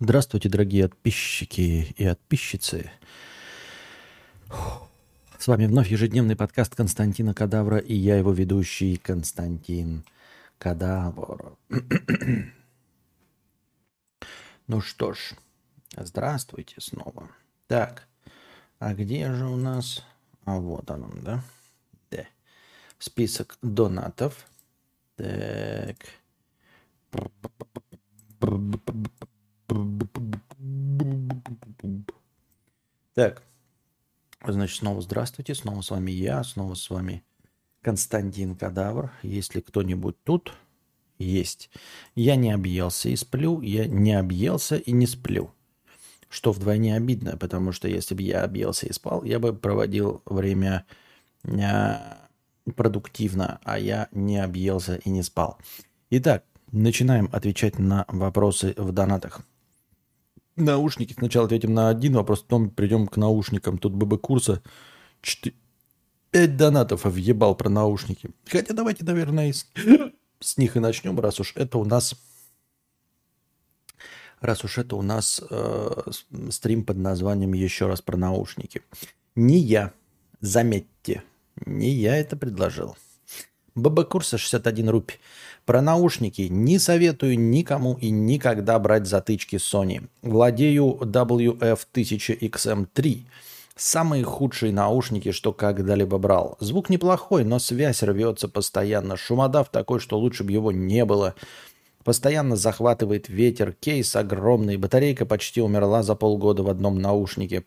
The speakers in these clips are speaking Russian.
Здравствуйте, дорогие подписчики и подписчицы. С вами вновь ежедневный подкаст Константина Кадавра и я, его ведущий Константин Кадавр. Ну что ж, здравствуйте снова. Так, а где же у нас... А вот он, да? Да. Список донатов. Так. Так, значит, снова здравствуйте, снова с вами я, снова с вами Константин Кадавр. Если кто-нибудь тут есть, я не объелся и сплю, я не объелся и не сплю, что вдвойне обидно, потому что если бы я объелся и спал, я бы проводил время продуктивно, а я не объелся и не спал. Итак, начинаем отвечать на вопросы в донатах. Наушники. Сначала ответим на один вопрос, потом придем к наушникам. Тут ББ курса 5 донатов въебал про наушники. Хотя давайте, наверное, с них и начнем, раз уж это у нас стрим под названием «Еще раз про наушники». Не я, заметьте, не я это предложил. ББ курса 61 рупий. Про наушники не советую никому и никогда брать затычки Sony. Владею WF-1000XM3. Самые худшие наушники, что когда-либо брал. Звук неплохой, но связь рвется постоянно. Шумодав такой, что лучше бы его не было. Постоянно захватывает ветер. Кейс огромный. Батарейка почти умерла за полгода в одном наушнике.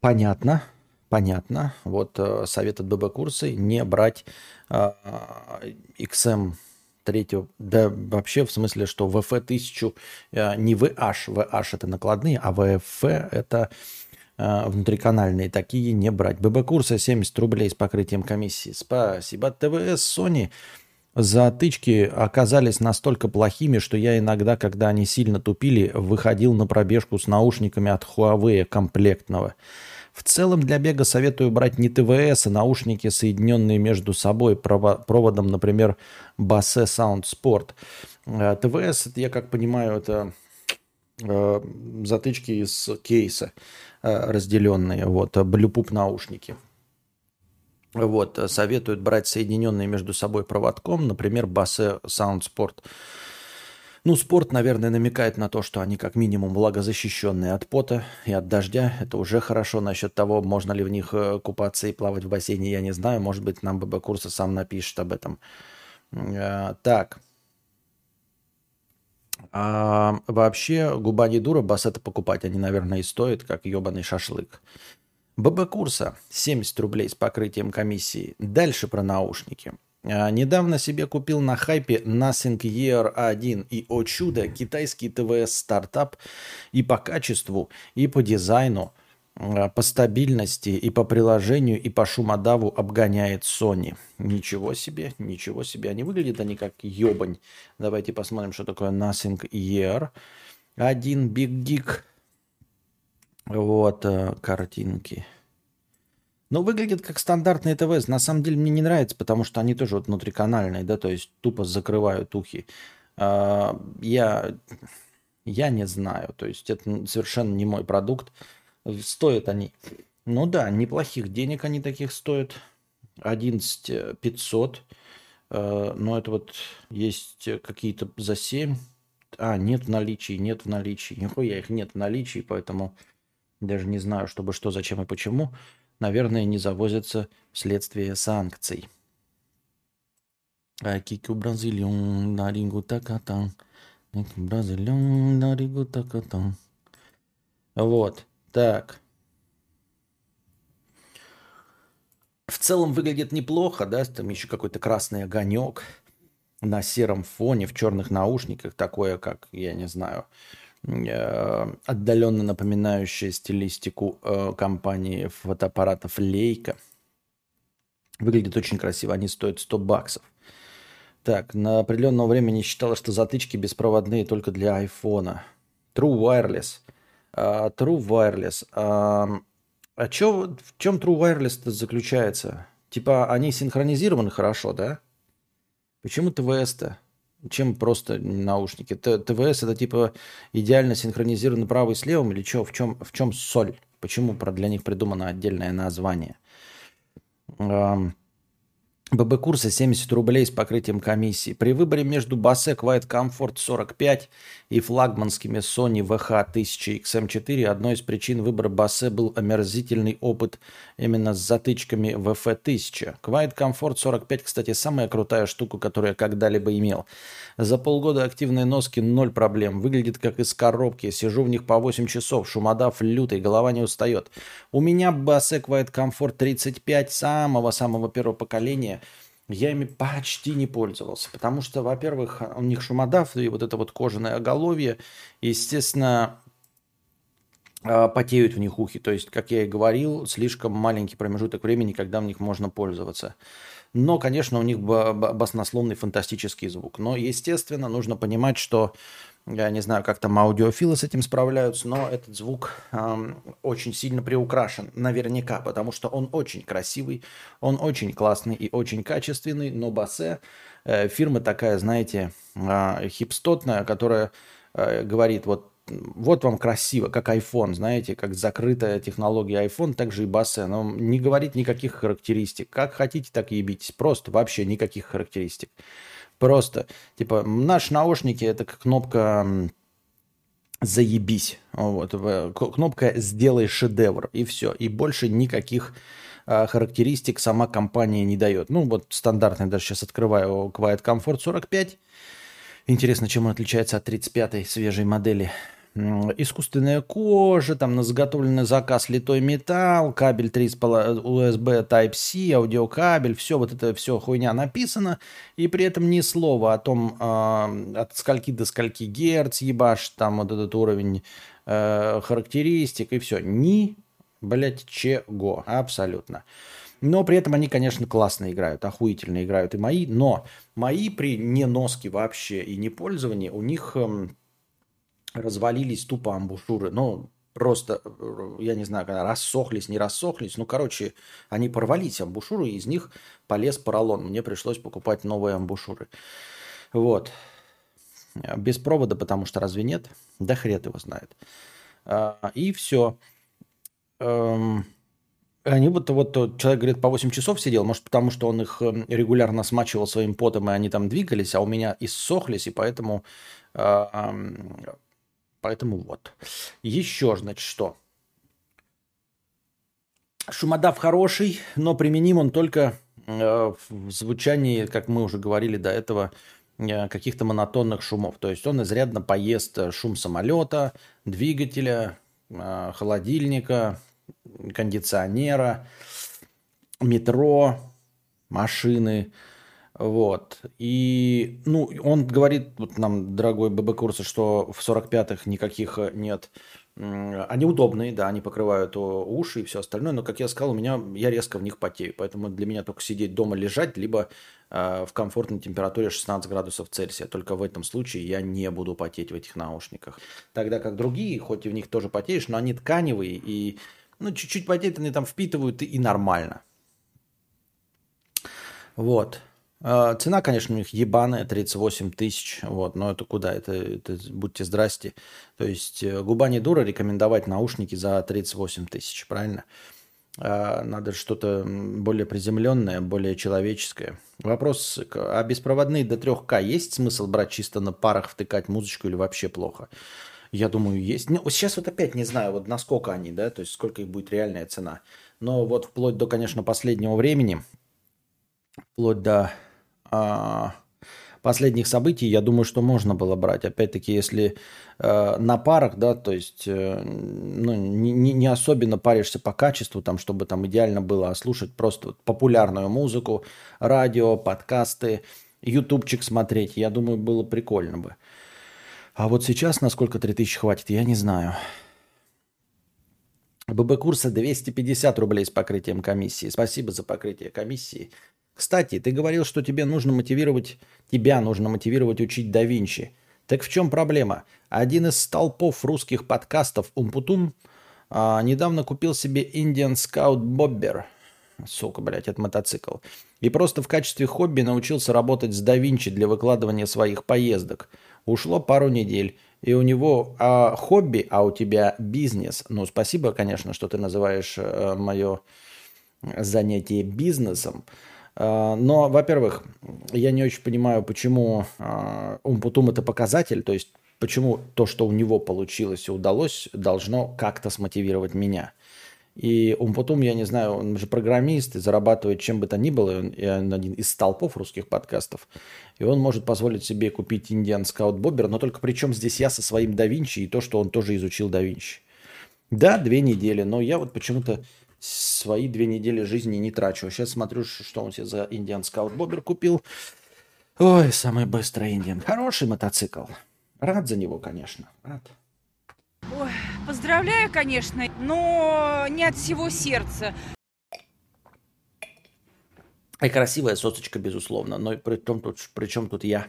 Понятно. Понятно. Вот совет от ББ-курсы не брать XM3. Да вообще в смысле, что WF-1000 не VH. VH это накладные, а WF это внутриканальные. Такие не брать. ББ-курсы 70 рублей с покрытием комиссии. Спасибо. ТВС Sony. Затычки оказались настолько плохими, что я иногда, когда они сильно тупили, выходил на пробежку с наушниками от Huawei комплектного. В целом для бега советую брать не ТВС, а наушники, соединенные между собой проводом, например, Bose Sound Sport. ТВС, это, я как понимаю, это затычки из кейса разделенные, вот, Bluetooth наушники. Вот, советуют брать соединенные между собой проводком, например, Bose Sound Sport. Ну, спорт, наверное, намекает на то, что они как минимум влагозащищенные от пота и от дождя. Это уже хорошо. Насчет того, можно ли в них купаться и плавать в бассейне, я не знаю. Может быть, нам ББ Курса сам напишет об этом. Так. Вообще, губа не дура, бассета покупать они, наверное, и стоят, как ебаный шашлык. ББ Курса 70 рублей с покрытием комиссии. Дальше про наушники. Недавно себе купил на хайпе Nothing Ear 1 и, о чудо, китайский ТВС-стартап и по качеству, и по дизайну, по стабильности, и по приложению, и по шумодаву обгоняет Sony. Ничего себе, ничего себе. Они выглядят, они как ебань. Давайте посмотрим, что такое Nothing Ear 1 Big Geek. Вот картинки. Но выглядит как стандартные ТВС. На самом деле мне не нравится, потому что они тоже вот внутриканальные, да, то есть тупо закрывают ухи. Я не знаю, то есть это совершенно не мой продукт. Стоят они, ну да, неплохих денег они таких стоят. 11500. Но это вот есть какие-то за 7. А, нет в наличии. Нихуя их нет в наличии, поэтому даже не знаю, чтобы что, зачем и почему. Наверное, не завозятся вследствие санкций. Вот, так. В целом выглядит неплохо, да? Там еще какой-то красный огонек на сером фоне, в черных наушниках. Такое, как, я не знаю... отдаленно напоминающая стилистику компании фотоаппаратов Leica. Выглядит очень красиво, они стоят $100. Так, на определенного времени считалось, что затычки беспроводные только для айфона. True Wireless. В чем True Wireless-то заключается? Типа они синхронизированы хорошо, да? Почему ТВС-то? чем просто наушники? ТВС это типа идеально синхронизировано правый с левым или что? В чем соль? Почему для них придумано отдельное название? ББ-курсы 70 рублей с покрытием комиссии. При выборе между Bose QuietComfort 45 и флагманскими Sony WH-1000XM4 одной из причин выбора Bose был омерзительный опыт именно с затычками WF-1000. QuietComfort 45, кстати, самая крутая штука, которую я когда-либо имел. За полгода активные носки 0 проблем. Выглядит как из коробки. Сижу в них по 8 часов. Шумодав лютый, голова не устает. У меня Bose QuietComfort 35 самого-самого первого поколения. Я ими почти не пользовался, потому что, во-первых, у них шумодав и вот это вот кожаное оголовье, естественно, потеют в них ухи. То есть, как я и говорил, слишком маленький промежуток времени, когда в них можно пользоваться. Но, конечно, у них баснословный фантастический звук. Но, естественно, нужно понимать, что, я не знаю, как там аудиофилы с этим справляются, но этот звук очень сильно приукрашен, наверняка, потому что он очень красивый, он очень классный и очень качественный, но Bose фирма такая, знаете, хипстотная, которая говорит, вот вам красиво, как iPhone, знаете, как закрытая технология iPhone, так же и Bose, но не говорит никаких характеристик. Как хотите, так и ебитесь, просто вообще никаких характеристик. Просто, типа, наши наушники – это кнопка «заебись», вот, кнопка «сделай шедевр», и все. И больше никаких характеристик сама компания не дает. Ну, вот стандартный, даже сейчас открываю QuietComfort 45. Интересно, чем он отличается от 35-й свежей модели. Искусственная кожа, там на заготовленный заказ литой металл, кабель 3,5 USB Type-C, аудиокабель, все вот это все хуйня написано, и при этом ни слова о том, от скольки до скольки герц ебашь, там вот этот уровень характеристик и все. Ни, блядь, чего, абсолютно. Но при этом они, конечно, классно играют, охуительно играют и мои, но мои при неноске вообще и не пользовании у них... развалились тупо амбушюры. Ну, просто, я не знаю, когда рассохлись, не рассохлись. Ну, короче, они порвались, амбушюры, и из них полез поролон. Мне пришлось покупать новые амбушюры. Вот. Без провода, потому что разве нет? Да хрен его знает. И все. Они вот человек, говорит, по 8 часов сидел, может, потому что он их регулярно смачивал своим потом, и они там двигались, а у меня иссохлись, и поэтому... Поэтому вот. Еще, значит, что? Шумодав хороший, но применим он только в звучании, как мы уже говорили до этого, каких-то монотонных шумов. То есть он изрядно поест шум самолета, двигателя, холодильника, кондиционера, метро, машины. Вот. И, ну, он говорит, вот нам, дорогой ББ-курсы, что в 45-х никаких нет. Они удобные, да, они покрывают уши и все остальное, но, как я сказал, я резко в них потею, поэтому для меня только сидеть дома, лежать, либо в комфортной температуре 16 градусов Цельсия. Только в этом случае я не буду потеть в этих наушниках. Тогда как другие, хоть и в них тоже потеешь, но они тканевые, и, ну, чуть-чуть потеют, они там впитывают, и нормально. Вот. Цена, конечно, у них ебаная, 38 тысяч, вот, но это куда, это будьте здрасте. То есть губа не дура рекомендовать наушники за 38 тысяч, правильно? Надо что-то более приземленное, более человеческое. Вопрос, а беспроводные до 3К есть смысл брать чисто на парах, втыкать музычку или вообще плохо? Я думаю, есть. Ну, сейчас вот опять не знаю, вот насколько они, да, то есть сколько их будет реальная цена. Но вот вплоть до, конечно, последнего времени, вплоть до... последних событий, я думаю, что можно было брать. Опять-таки, если на парах, да, то есть ну, не особенно паришься по качеству, там, чтобы там идеально было, а слушать просто популярную музыку, радио, подкасты, ютубчик смотреть, я думаю, было прикольно бы. А вот сейчас насколько 3000 хватит, я не знаю. ББ-курсы 250 рублей с покрытием комиссии. Спасибо за покрытие комиссии. Кстати, ты говорил, что тебя нужно мотивировать учить да Винчи. Так в чем проблема? Один из столпов русских подкастов Умпутун недавно купил себе Indian Scout Bobber. Сука, блядь, это мотоцикл. И просто в качестве хобби научился работать с Da Vinci для выкладывания своих поездок. Ушло пару недель. И у него хобби, а у тебя бизнес. Ну, спасибо, конечно, что ты называешь мое занятие бизнесом. Но, во-первых, я не очень понимаю, почему Умпутун – это показатель. То есть, почему то, что у него получилось и удалось, должно как-то смотивировать меня. И Умпутун, я не знаю, он же программист и зарабатывает чем бы то ни было. Он один из столпов русских подкастов. И он может позволить себе купить Indian Scout Bobber. Но только при чем здесь я со своим Da Vinci и то, что он тоже изучил Da Vinci? Да, 2 недели, но я вот почему-то свои 2 недели жизни не трачу. Сейчас смотрю, что он себе за Indian Scout Bobber купил. Ой, самый быстрый Indian. Хороший мотоцикл. Рад за него, конечно. Рад. Ой, поздравляю, конечно, но не от всего сердца. И красивая сосочка, безусловно, но при чем тут я?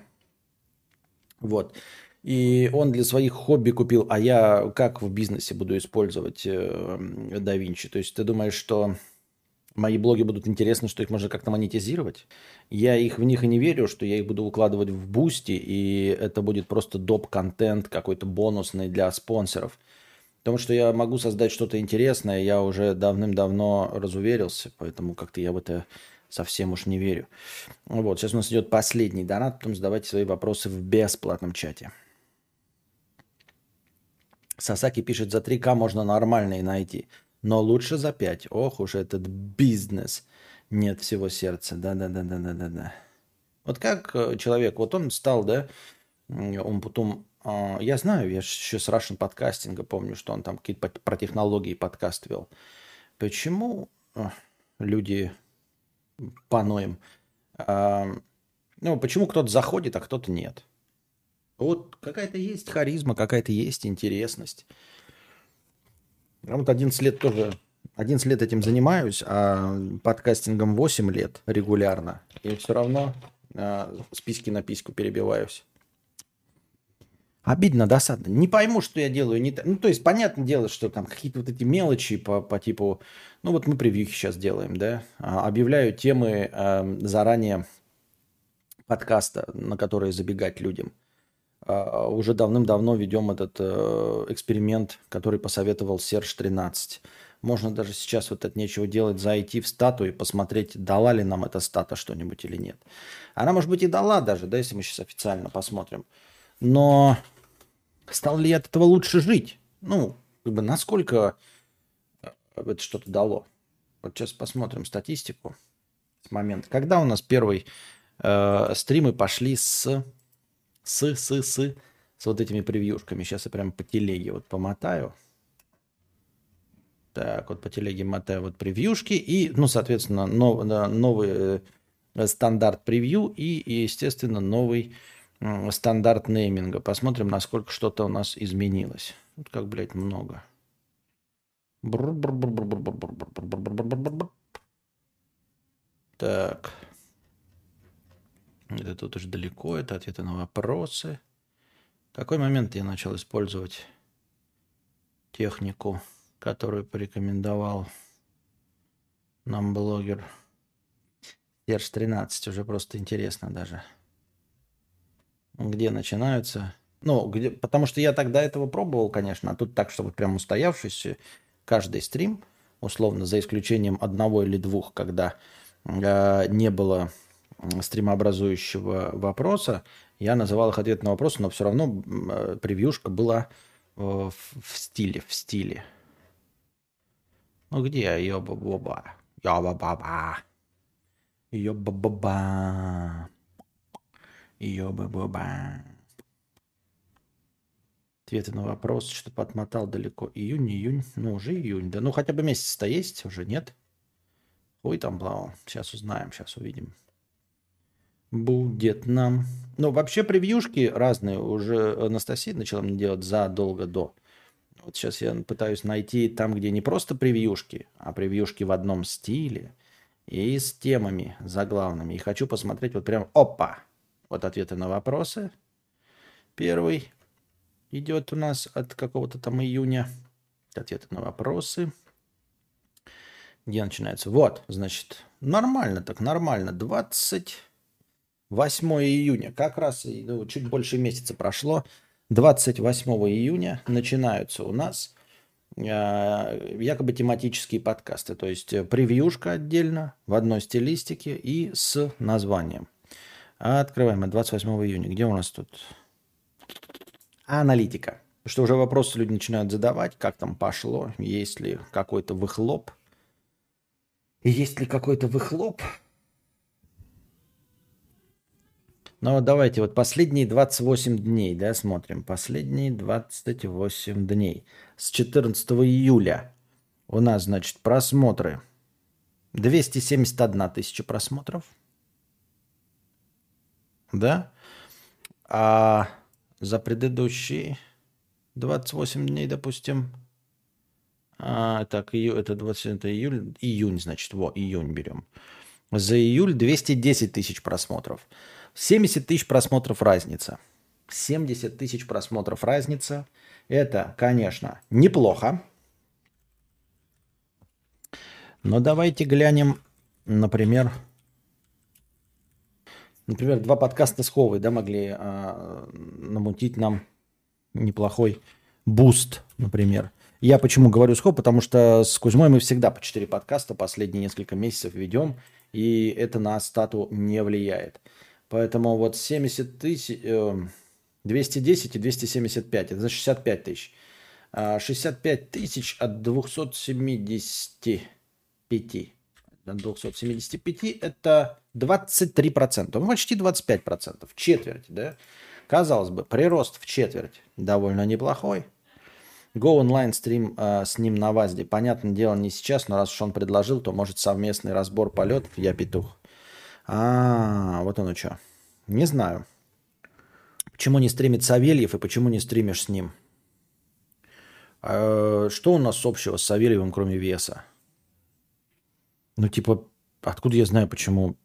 Вот. И он для своих хобби купил, а я как в бизнесе буду использовать Da Vinci? То есть ты думаешь, что мои блоги будут интересны, что их можно как-то монетизировать? Я в них и не верю, что я их буду выкладывать в Boosty, и это будет просто доп-контент какой-то бонусный для спонсоров. Потому что я могу создать что-то интересное, я уже давным-давно разуверился, поэтому как-то я в это совсем уж не верю. Вот, сейчас у нас идет последний донат, потом задавайте свои вопросы в бесплатном чате. Сасаки пишет, за 3К можно нормальные найти. Но лучше за 5. Ох уж этот бизнес. Нет всего сердца. Да. Вот как человек, вот он стал, да, он потом... Я знаю, я еще с Russian подкастинга помню, что он там какие-то про технологии подкаст вел. Почему люди паноим? Ну, почему кто-то заходит, а кто-то нет? Вот какая-то есть харизма, какая-то есть интересность. Я вот 11 лет тоже, 11 лет этим занимаюсь, а подкастингом 8 лет регулярно. И все равно с письки на письку перебиваюсь. Обидно, досадно. Не пойму, что я делаю не так. Ну, то есть, понятное дело, что там какие-то вот эти мелочи по типу... Ну, вот мы превьюхи сейчас делаем, да? Объявляю темы заранее подкаста, на которые забегать людям. Уже давным-давно ведем этот эксперимент, который посоветовал Серж 13. Можно даже сейчас вот от нечего делать зайти в стату и посмотреть, дала ли нам эта стата что-нибудь или нет. Она, может быть, и дала даже, да, если мы сейчас официально посмотрим. Но стал ли я от этого лучше жить? Ну, как бы насколько это что-то дало? Вот сейчас посмотрим статистику с момента. Когда у нас первые стримы пошли с вот этими превьюшками. Сейчас я прям по телеге вот помотаю. Так, вот по телеге мотаю вот превьюшки. И, ну, соответственно, новый стандарт превью и, естественно, новый стандарт нейминга. Посмотрим, насколько что-то у нас изменилось. Вот как, блядь, много. Так... Это тут уж далеко, это ответы на вопросы. В какой момент я начал использовать технику, которую порекомендовал нам блогер Серж 13? Уже просто интересно даже. Где начинаются? Ну, где... потому что я тогда этого пробовал, конечно, а тут так, чтобы прям устоявшийся каждый стрим, условно, за исключением одного или двух, когда не было... стримообразующего вопроса. Я называл их ответ на вопросы, но все равно превьюшка была в стиле. Ну где? Йоба-боба. Ответы на вопросы, что-то отмотал далеко. Июнь. Ну уже июнь. Да ну хотя бы месяц-то есть, уже нет. Ой, там плавал. Сейчас узнаем, сейчас увидим. Будет нам. Ну, вообще, превьюшки разные. Уже Анастасия начала мне делать задолго до. Вот сейчас я пытаюсь найти там, где не просто превьюшки, а превьюшки в одном стиле и с темами заглавными. И хочу посмотреть вот прям, опа! Вот ответы на вопросы. Первый идет у нас от какого-то там июня. Ответы на вопросы. Где начинается? Вот, значит, нормально так, нормально. 28 июня, как раз ну, чуть больше месяца прошло. 28 июня начинаются у нас якобы тематические подкасты. То есть превьюшка отдельно в одной стилистике и с названием. Открываем от 28 июня. Где у нас тут? Аналитика. Что уже вопросы люди начинают задавать, как там пошло, есть ли какой-то выхлоп. Есть ли какой-то выхлоп? Ну, давайте вот последние 28 дней, да, смотрим. Последние 28 дней. С 14 июля у нас, значит, просмотры. 271 тысяча просмотров. Да? А за предыдущие 28 дней, допустим... так, это 20 июля, июнь, значит, во, июнь берем. За июль 210 тысяч просмотров. 70 тысяч просмотров разница. 70 тысяч просмотров разница. Это, конечно, неплохо. Но давайте глянем, например... Например, два подкаста с Huawei, да, могли намутить нам неплохой буст, например. Я почему говорю с Хо, потому что с Кузьмой мы всегда по 4 подкаста последние несколько месяцев ведем, и это на стату не влияет. Поэтому вот 70 тысяч, 210 и 275, это за 65 тысяч. 65 тысяч от 275. От 275 это 23%, ну почти 25%, четверть, да? Казалось бы, прирост в четверть довольно неплохой. Go Online стрим с ним на ВАЗДе. Понятное дело, не сейчас, но раз уж он предложил, то может совместный разбор полетов. Я петух. А, вот оно что. Не знаю. Почему не стримит Савельев и почему не стримишь с ним? Что у нас общего с Савельевым, кроме веса? Ну, типа, откуда я знаю, почему?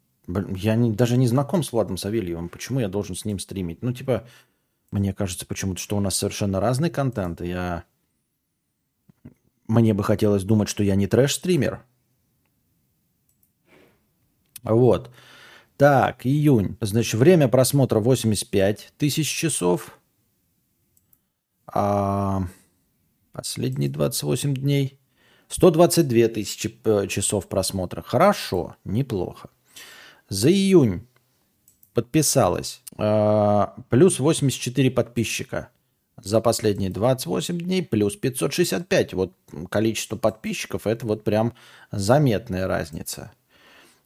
Я даже не знаком с Владом Савельевым. Почему я должен с ним стримить? Ну, типа, мне кажется почему-то, что у нас совершенно разный контент. Мне бы хотелось думать, что я не трэш-стример. Вот. Так, июнь. Значит, время просмотра 85 тысяч часов. А последние 28 дней. 122 тысячи часов просмотра. Хорошо, неплохо. За июнь подписалось плюс 84 подписчика. За последние 28 дней плюс 565. Вот количество подписчиков, это вот прям заметная разница.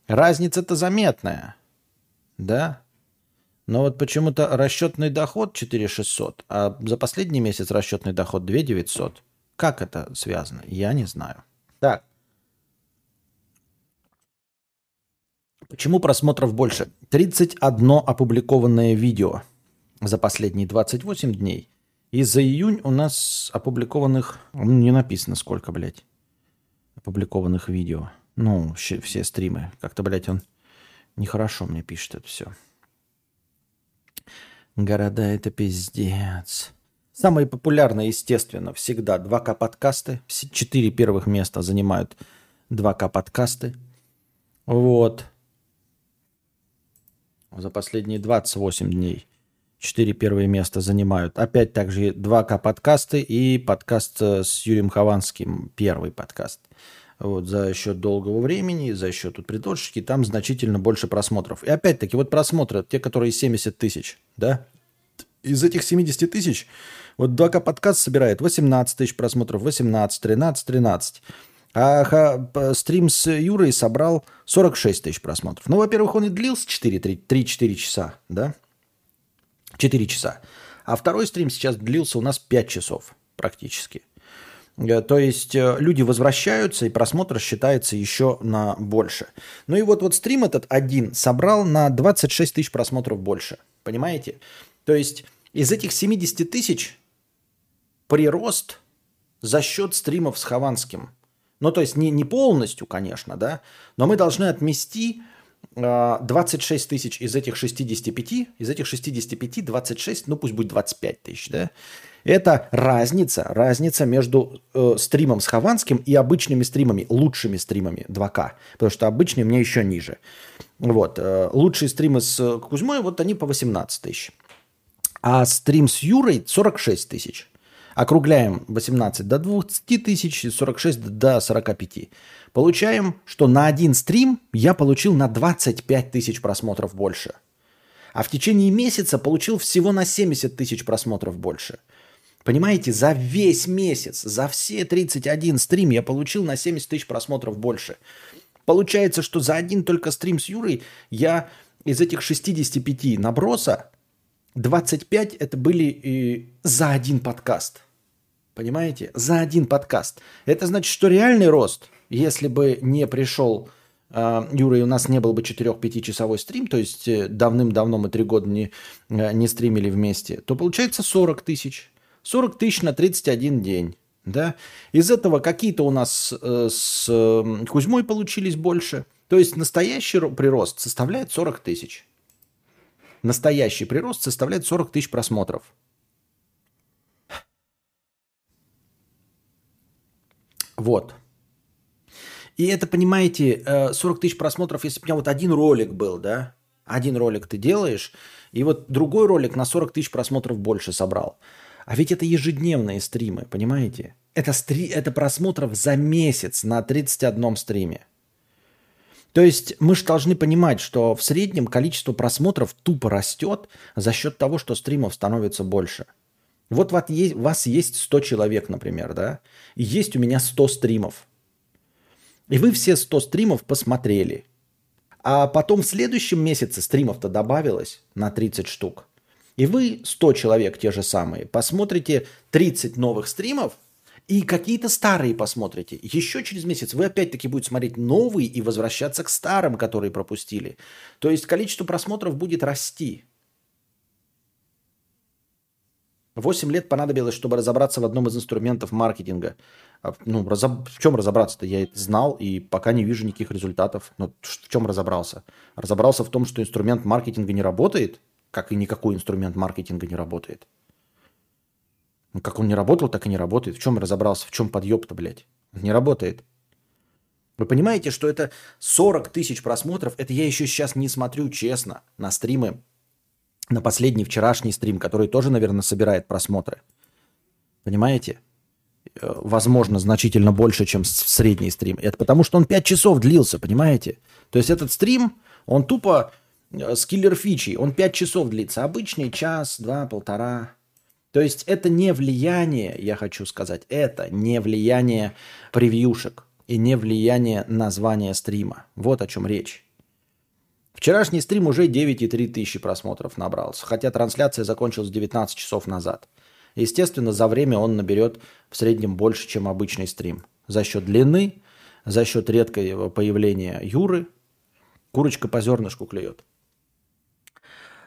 Разница-то заметная, да? Но вот почему-то расчетный доход 4600, а за последний месяц расчетный доход 2900. Как это связано? Я не знаю. Так. Почему просмотров больше? 31 опубликованное видео за последние 28 дней. И за июнь у нас опубликованных... Не написано сколько, блядь, опубликованных видео. Ну, все стримы. Как-то, блядь, он нехорошо мне пишет это все. Города — это пиздец. Самые популярные, естественно, всегда 2К подкасты. 4 первых места занимают 2К подкасты. Вот. За последние 28 дней 4 первые места занимают. Опять также 2К подкасты и подкаст с Юрием Хованским. Первый подкаст. Вот, за счет долгого времени, за счет тут придурочки, там значительно больше просмотров. И опять-таки вот просмотры, те, которые 70 тысяч, да? Из этих 70 тысяч вот 2К подкаст собирает 18 тысяч просмотров, 18, 13, 13. А стрим с Юрой собрал 46 тысяч просмотров. Ну, во-первых, он и длился 3-4 часа, да? 4 часа. А второй стрим сейчас длился у нас 5 часов практически. То есть люди возвращаются, и просмотр считается еще на больше. Ну и вот стрим этот один собрал на 26 тысяч просмотров больше. Понимаете? То есть из этих 70 тысяч прирост за счет стримов с Хованским. Ну, то есть не полностью, конечно, да, но мы должны отмести 26 тысяч из этих 65, 26, ну пусть будет 25 тысяч, да? Это разница между стримом с Хованским и обычными стримами, лучшими стримами 2К, потому что обычные мне еще ниже. Вот, лучшие стримы с Кузьмой, вот они по 18 тысяч, а стрим с Юрой 46 тысяч. Округляем 18 до 20 тысяч, 46 до 45. Получаем, что на один стрим я получил на 25 тысяч просмотров больше. А в течение месяца получил всего на 70 тысяч просмотров больше. Понимаете, за весь месяц, за все 31 стрим я получил на 70 тысяч просмотров больше. Получается, что за один только стрим с Юрой я из этих 65 наброса, 25 это были и за один подкаст. Понимаете? За один подкаст. Это значит, что реальный рост, если бы не пришел Юра, и у нас не был бы 4-5-часовой стрим, то есть давным-давно мы 3 года не стримили вместе, то получается 40 тысяч. 40 тысяч на 31 день. Да? Из этого какие-то у нас с Кузьмой получились больше. То есть настоящий прирост составляет 40 тысяч. Настоящий прирост составляет 40 тысяч просмотров. Вот. И это, понимаете, 40 тысяч просмотров, если бы у меня вот один ролик был, да? Один ролик ты делаешь, и вот другой ролик на 40 тысяч просмотров больше собрал. А ведь это ежедневные стримы, понимаете? Это просмотров за месяц на 31 стриме. То есть мы же должны понимать, что в среднем количество просмотров тупо растет за счет того, что стримов становится больше. Вот у вас есть 100 человек, например, да? И есть у меня 100 стримов. И вы все 100 стримов посмотрели. А потом в следующем месяце стримов-то добавилось на 30 штук. И вы 100 человек те же самые посмотрите 30 новых стримов, и какие-то старые посмотрите. Еще через месяц вы опять-таки будете смотреть новые и возвращаться к старым, которые пропустили. То есть количество просмотров будет расти. 8 лет понадобилось, чтобы разобраться в одном из инструментов маркетинга. Ну, в чем разобраться-то? Я это знал и пока не вижу никаких результатов. Но в чем разобрался? Разобрался в том, что инструмент маркетинга не работает, как и никакой инструмент маркетинга не работает. Как он не работал, так и не работает. В чем разобрался? В чем подъеб-то, блядь? Не работает. Вы понимаете, что это 40 тысяч просмотров? Это я еще сейчас не смотрю, честно, на стримы. На последний вчерашний стрим, который тоже, наверное, собирает просмотры. Понимаете? Возможно, значительно больше, чем средний стрим. Это потому, что он 5 часов длился, понимаете? То есть этот стрим, он тупо с киллер-фичей. Он 5 часов длится. Обычный час, два, полтора... То есть это не влияние, я хочу сказать, это не влияние превьюшек и не влияние названия стрима. Вот о чем речь. Вчерашний стрим уже 9,3 тысячи просмотров набрался, хотя трансляция закончилась 19 часов назад. Естественно, за время он наберет в среднем больше, чем обычный стрим. За счет длины, за счет редкого появления Юры, курочка по зернышку клюет.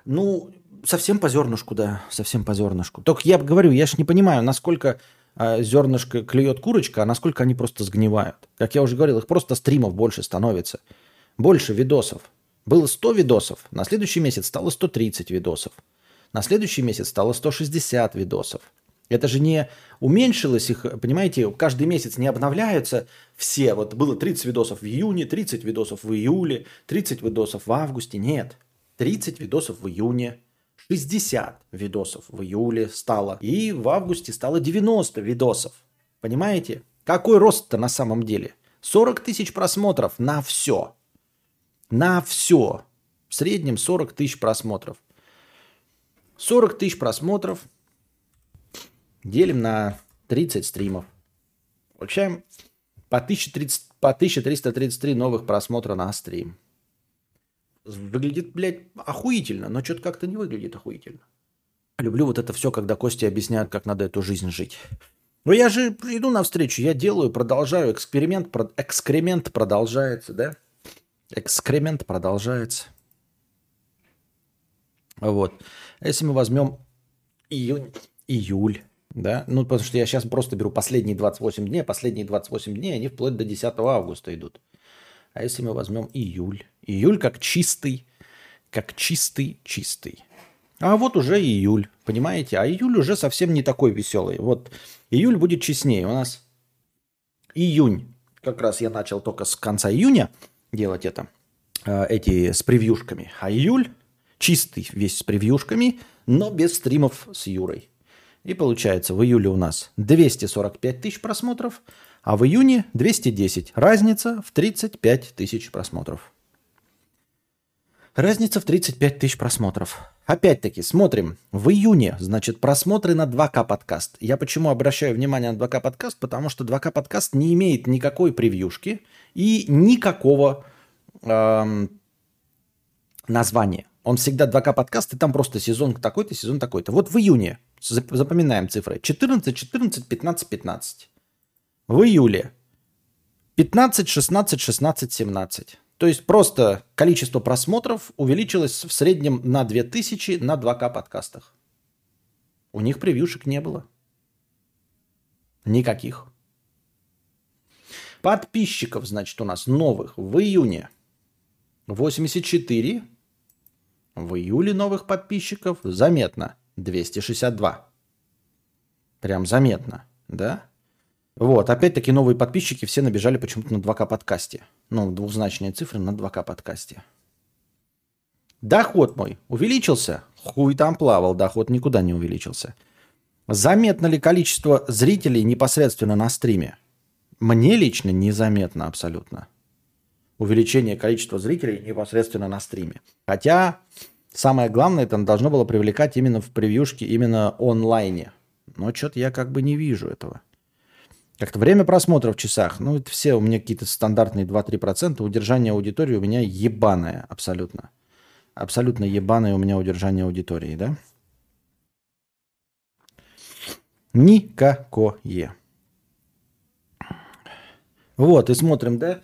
Ну... Совсем по зернышку, да, совсем по зернышку. Только я говорю, я же не понимаю, насколько зернышко клюет курочка, а насколько они просто сгнивают. Как я уже говорил, их просто стримов больше становится. Больше видосов. Было 100 видосов, на следующий месяц стало 130 видосов. На следующий месяц стало 160 видосов. Это же не уменьшилось их, понимаете, каждый месяц не обновляются все. Вот было 30 видосов в июне, 30 видосов в июле, 30 видосов в августе. Нет, 30 видосов в июне. 60 видосов в июле стало, и в августе стало 90 видосов. Понимаете? Какой рост-то на самом деле? 40 тысяч просмотров на все. На все. В среднем 40 тысяч просмотров. 40 тысяч просмотров делим на 30 стримов. Получаем по 1333 новых просмотра на стрим. Выглядит, блядь, охуительно, но что-то как-то не выглядит охуительно. Люблю вот это все, когда Костя объясняет, как надо эту жизнь жить. Но я же иду навстречу, я делаю, продолжаю, экскремент продолжается, да? Экскремент продолжается. Вот. Если мы возьмем июль, да? Ну, потому что я сейчас просто беру последние 28 дней, они вплоть до 10 августа идут. А если мы возьмем июль? Июль как чистый. А вот уже июль, понимаете? А июль уже совсем не такой веселый. Вот июль будет честнее. У нас июнь. Как раз я начал только с конца июня делать это. Эти с превьюшками. А июль чистый весь с превьюшками, но без стримов с Юрой. И получается, в июле у нас 245 тысяч просмотров, а в июне 210. Разница в 35 тысяч просмотров. Разница в 35 тысяч просмотров. Опять-таки, смотрим. В июне, значит, просмотры на 2К подкаст. Я почему обращаю внимание на 2К подкаст? Потому что 2К подкаст не имеет никакой превьюшки и никакого названия. Он всегда 2К подкаст, и там просто сезон такой-то, сезон такой-то. Вот в июне, запоминаем цифры, 14, 14, 15, 15. В июле 15, 16, 16, 17. То есть просто количество просмотров увеличилось в среднем на 2000 на 2К подкастах. У них превьюшек не было. Никаких. Подписчиков, значит, у нас новых в июне 84. В июле новых подписчиков заметно 262. Прям заметно, да? Вот, опять-таки новые подписчики все набежали почему-то на 2К подкасте. Ну, двузначные цифры на 2К подкасте. Доход мой увеличился? Хуй там плавал, доход никуда не увеличился. Заметно ли количество зрителей непосредственно на стриме? Мне лично незаметно абсолютно. Увеличение количества зрителей непосредственно на стриме. Хотя самое главное там должно было привлекать именно в превьюшке, именно онлайне. Но что-то я как бы не вижу этого. Как-то время просмотра в часах. Ну, это все у меня какие-то стандартные 2-3%. Удержание аудитории у меня ебаное абсолютно. Абсолютно ебаное у меня удержание аудитории, да? Никакое. Вот, и смотрим, да?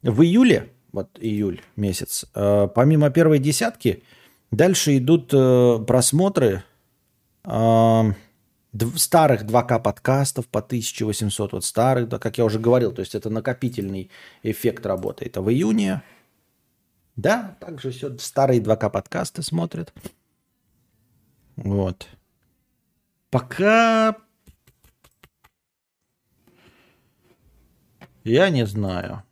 В июле, вот июль месяц, помимо первой десятки, дальше идут просмотры старых 2К подкастов по 1800, вот старых, да, как я уже говорил, то есть это накопительный эффект работает. А в июне, да, также все старые 2К подкасты смотрят. Вот. Пока я не знаю.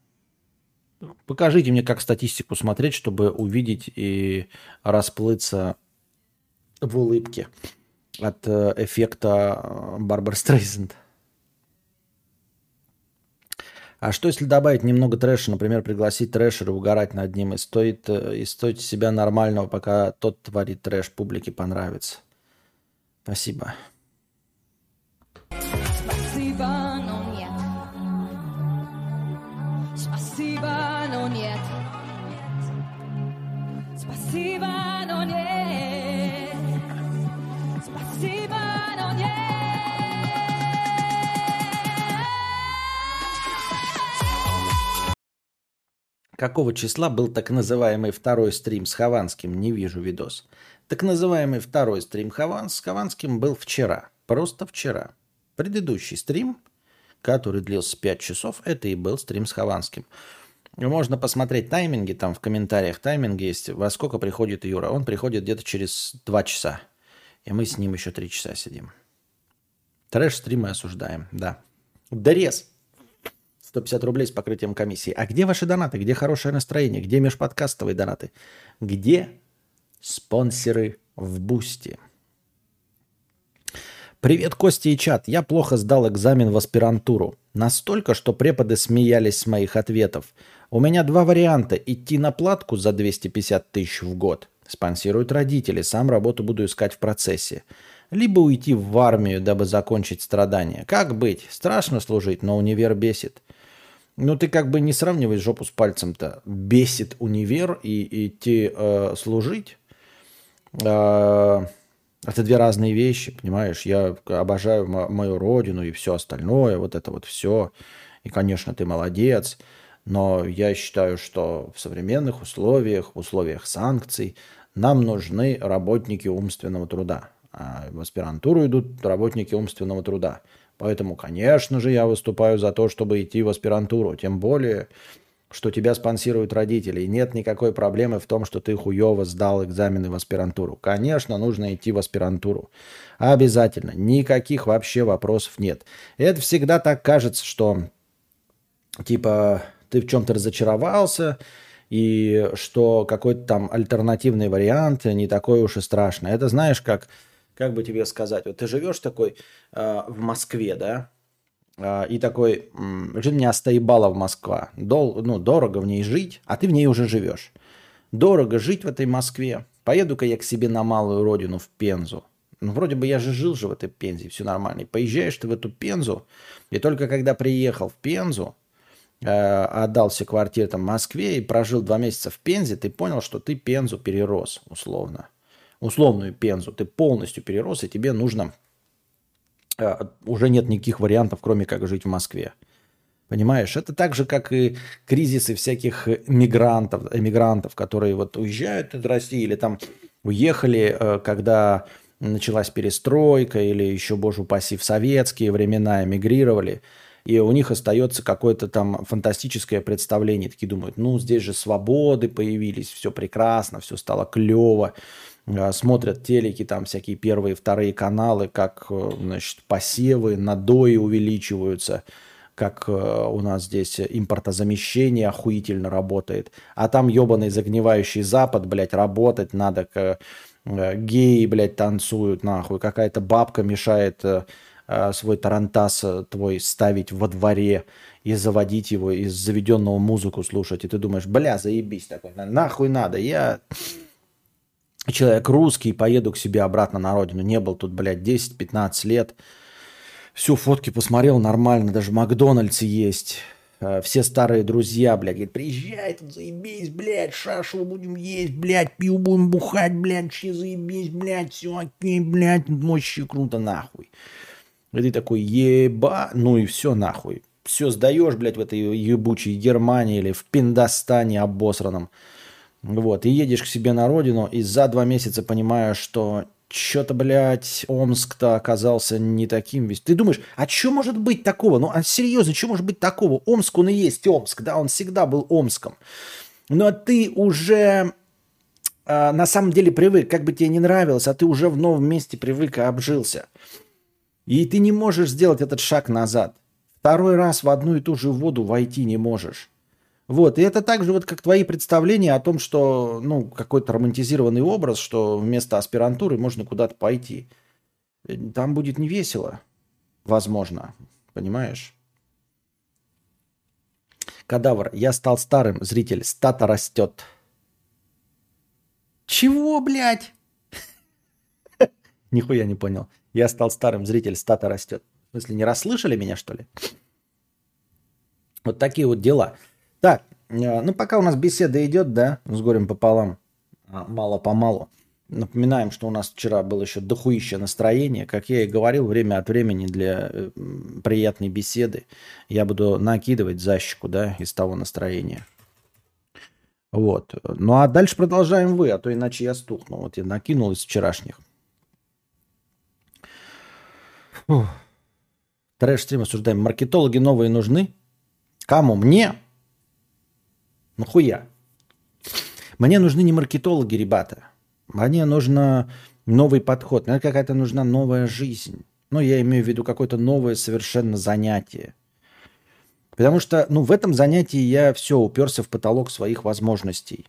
Покажите мне, как статистику смотреть, чтобы увидеть и расплыться в улыбке от эффекта Барбары Стрейзанд. А что, если добавить немного трэша, например, пригласить трэшера угорать над ним и стоить себя нормального, пока тот творит трэш, публике понравится? Спасибо. Какого числа был так называемый второй стрим с Хованским? Не вижу видос. Так называемый второй стрим с Хованским был вчера. Просто вчера. Предыдущий стрим, который длился 5 часов, это и был стрим с Хованским. Можно посмотреть тайминги, там в комментариях тайминги есть, во сколько приходит Юра. Он приходит где-то через 2 часа. И мы с ним еще 3 часа сидим. Трэш-стримы осуждаем, да. Дорез. 150 рублей с покрытием комиссии. А где ваши донаты? Где хорошее настроение? Где межподкастовые донаты? Где спонсоры в Boosty? Привет, Костя и чат. Я плохо сдал экзамен в аспирантуру. Настолько, что преподы смеялись с моих ответов. У меня 2 варианта. Идти на платку за 250 тысяч в год. Спонсируют родители. Сам работу буду искать в процессе. Либо уйти в армию, дабы закончить страдания. Как быть? Страшно служить, но универ бесит. Ну, ты как бы не сравнивай жопу с пальцем-то. Бесит универ и идти служить. Это 2 разные вещи, понимаешь? Я обожаю мою родину и все остальное, вот это вот все. И, конечно, ты молодец. Но я считаю, что в современных условиях, в условиях санкций, нам нужны работники умственного труда. А в аспирантуру идут работники умственного труда. Поэтому, конечно же, я выступаю за то, чтобы идти в аспирантуру. Тем более, что тебя спонсируют родители, и нет никакой проблемы в том, что ты хуёво сдал экзамены в аспирантуру. Конечно, нужно идти в аспирантуру. Обязательно. Никаких вообще вопросов нет. Это всегда так кажется, что типа ты в чем-то разочаровался, и что какой-то там альтернативный вариант не такой уж и страшный. Это знаешь, как бы тебе сказать, вот ты живешь такой в Москве, да, и такой, что меня остоебала в Москва, дорого в ней жить, а ты в ней уже живешь. Дорого жить в этой Москве, поеду-ка я к себе на малую родину в Пензу. Ну, вроде бы я же жил в этой Пензе, все нормально. И поезжаешь ты в эту Пензу, и только когда приехал в Пензу, отдался квартире там в Москве и прожил 2 месяца в Пензе, ты понял, что ты Пензу перерос условно. Условную Пензу ты полностью перерос, и тебе нужно... уже нет никаких вариантов, кроме как жить в Москве. Понимаешь? Это так же, как и кризисы всяких эмигрантов, которые вот уезжают из России или там уехали, когда началась перестройка или еще, боже упаси, в советские времена эмигрировали. И у них остается какое-то там фантастическое представление. Такие думают, ну, здесь же свободы появились, все прекрасно, все стало клево. Смотрят телеки, там всякие первые, вторые каналы, как, значит, посевы, надои увеличиваются, как у нас здесь импортозамещение охуительно работает. А там ебаный загнивающий Запад, блядь, работать надо, геи, блядь, танцуют нахуй, какая-то бабка мешает... свой тарантас твой ставить во дворе и заводить его, из заведенного музыку слушать. И ты думаешь, бля, заебись такой, нахуй надо, я человек русский, поеду к себе обратно на родину. Не был тут, блядь, 10-15 лет. Всю фотки посмотрел нормально, даже в Макдональдсе есть. Все старые друзья, блядь, говорят, приезжай тут, заебись, блядь, шашлык будем есть, блядь, пиво будем бухать, блядь, вообще заебись, блядь, все окей, блядь, вообще круто, нахуй. И ты такой, еба, ну и все нахуй. Все сдаешь, блядь, в этой ебучей Германии или в Пиндостане обосранном. Вот, и едешь к себе на родину, и за 2 месяца понимаешь, что что-то, блядь, Омск-то оказался не таким весь. Ты думаешь, а что может быть такого? Ну, а серьезно, что может быть такого? Омск, он и есть Омск, да, он всегда был Омском. Но ты уже... на самом деле привык, как бы тебе не нравилось, а ты уже в новом месте привык и обжился. И ты не можешь сделать этот шаг назад. 2-й раз в одну и ту же воду войти не можешь. Вот. И это так же, вот, как твои представления о том, что ну, какой-то романтизированный образ, что вместо аспирантуры можно куда-то пойти. Там будет не весело. Возможно. Понимаешь? Кадавр. Я стал старым, зритель. Стата растет. Чего, блядь? Нихуя не понял. Я стал старым, зритель, стата растет. В смысле, не расслышали меня, что ли? Вот такие вот дела. Так, ну пока у нас беседа идет, да, с горем пополам, мало-помалу. Напоминаем, что у нас вчера было еще дохуище настроение. Как я и говорил, время от времени для приятной беседы я буду накидывать защику, да, из того настроения. Вот. Ну а дальше продолжаем вы, а то иначе я стухну. Вот я накинул из вчерашних. Трэш-стрим осуждаем. Маркетологи новые нужны? Кому? Мне? Ну хуя. Мне нужны не маркетологи, ребята. Мне нужен новый подход. Мне какая-то нужна новая жизнь. Ну, я имею в виду какое-то новое совершенно занятие. Потому что, ну, в этом занятии я все уперся в потолок своих возможностей.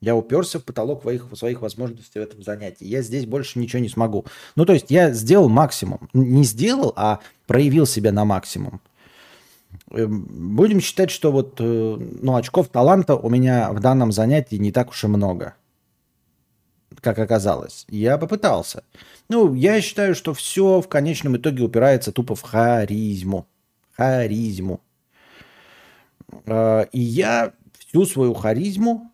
Я уперся в потолок своих возможностей в этом занятии. Я здесь больше ничего не смогу. Ну, то есть я сделал максимум. Не сделал, а проявил себя на максимум. Будем считать, что вот, ну, очков таланта у меня в данном занятии не так уж и много, как оказалось. Я попытался. Ну, я считаю, что все в конечном итоге упирается тупо в харизму. Харизму. И я всю свою харизму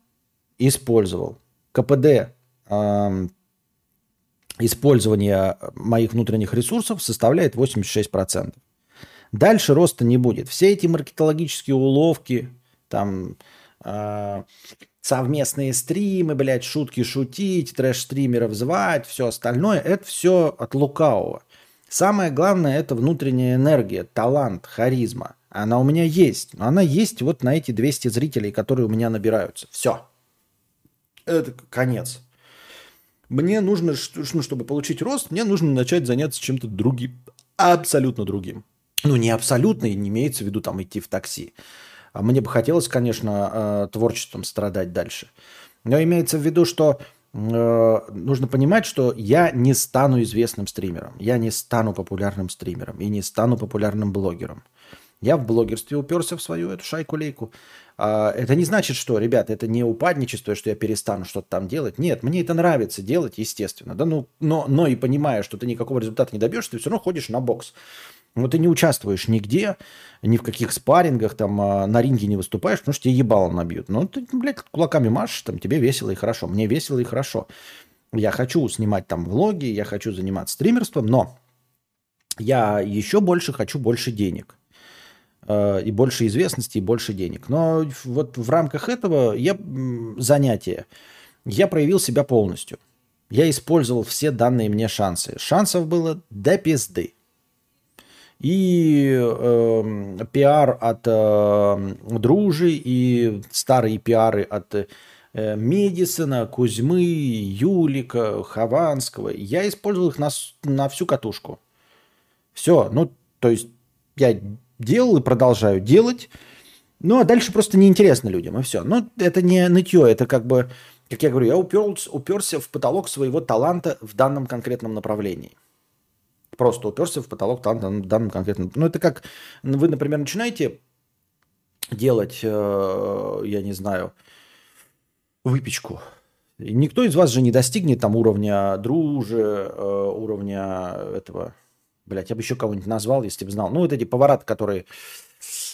использовал. КПД использования моих внутренних ресурсов составляет 86%. Дальше роста не будет. Все эти маркетологические уловки, там, совместные стримы, блядь, шутки шутить, трэш-стримеров звать, все остальное, это все от лукавого. Самое главное – это внутренняя энергия, талант, харизма. Она у меня есть. Но она есть вот на эти 200 зрителей, которые у меня набираются. Все. Это конец. Мне нужно, ну, чтобы получить рост, мне нужно начать заняться чем-то другим. Абсолютно другим. Ну, не абсолютно, и не имеется в виду там идти в такси. Мне бы хотелось, конечно, творчеством страдать дальше. Но имеется в виду, что нужно понимать, что я не стану известным стримером. Я не стану популярным стримером. И не стану популярным блогером. Я в блогерстве уперся в свою эту шайку-лейку. Это не значит, что, ребята, это не упадничество, что я перестану что-то там делать. Нет, мне это нравится делать, естественно. Да, ну, но и понимая, что ты никакого результата не добьешься, ты все равно ходишь на бокс. Но ты не участвуешь нигде, ни в каких спаррингах, там, на ринге не выступаешь, потому что тебе ебалом набьют. Ну, ты, блядь, кулаками машешь, там, тебе весело и хорошо. Мне весело и хорошо. Я хочу снимать там влоги, я хочу заниматься стримерством, но я еще больше хочу больше денег. И больше известности, и больше денег. Но вот в рамках этого занятия я проявил себя полностью. Я использовал все данные мне шансы. Шансов было до пизды. И пиар от Дружи, и старые пиары от Медисона, Кузьмы, Юлика, Хованского. Я использовал их на всю катушку. Все. Ну, то есть я делал и продолжаю делать. Ну, а дальше просто неинтересно людям, и все. Ну, это не нытье, это как бы, как я говорю, я уперся в потолок своего таланта в данном конкретном направлении. Просто уперся в потолок таланта в данном конкретном... Ну, это как вы, например, начинаете делать, я не знаю, выпечку. И никто из вас же не достигнет там уровня Дружи, уровня этого... Блядь, я бы еще кого-нибудь назвал, если бы знал. Ну, вот эти повара, которые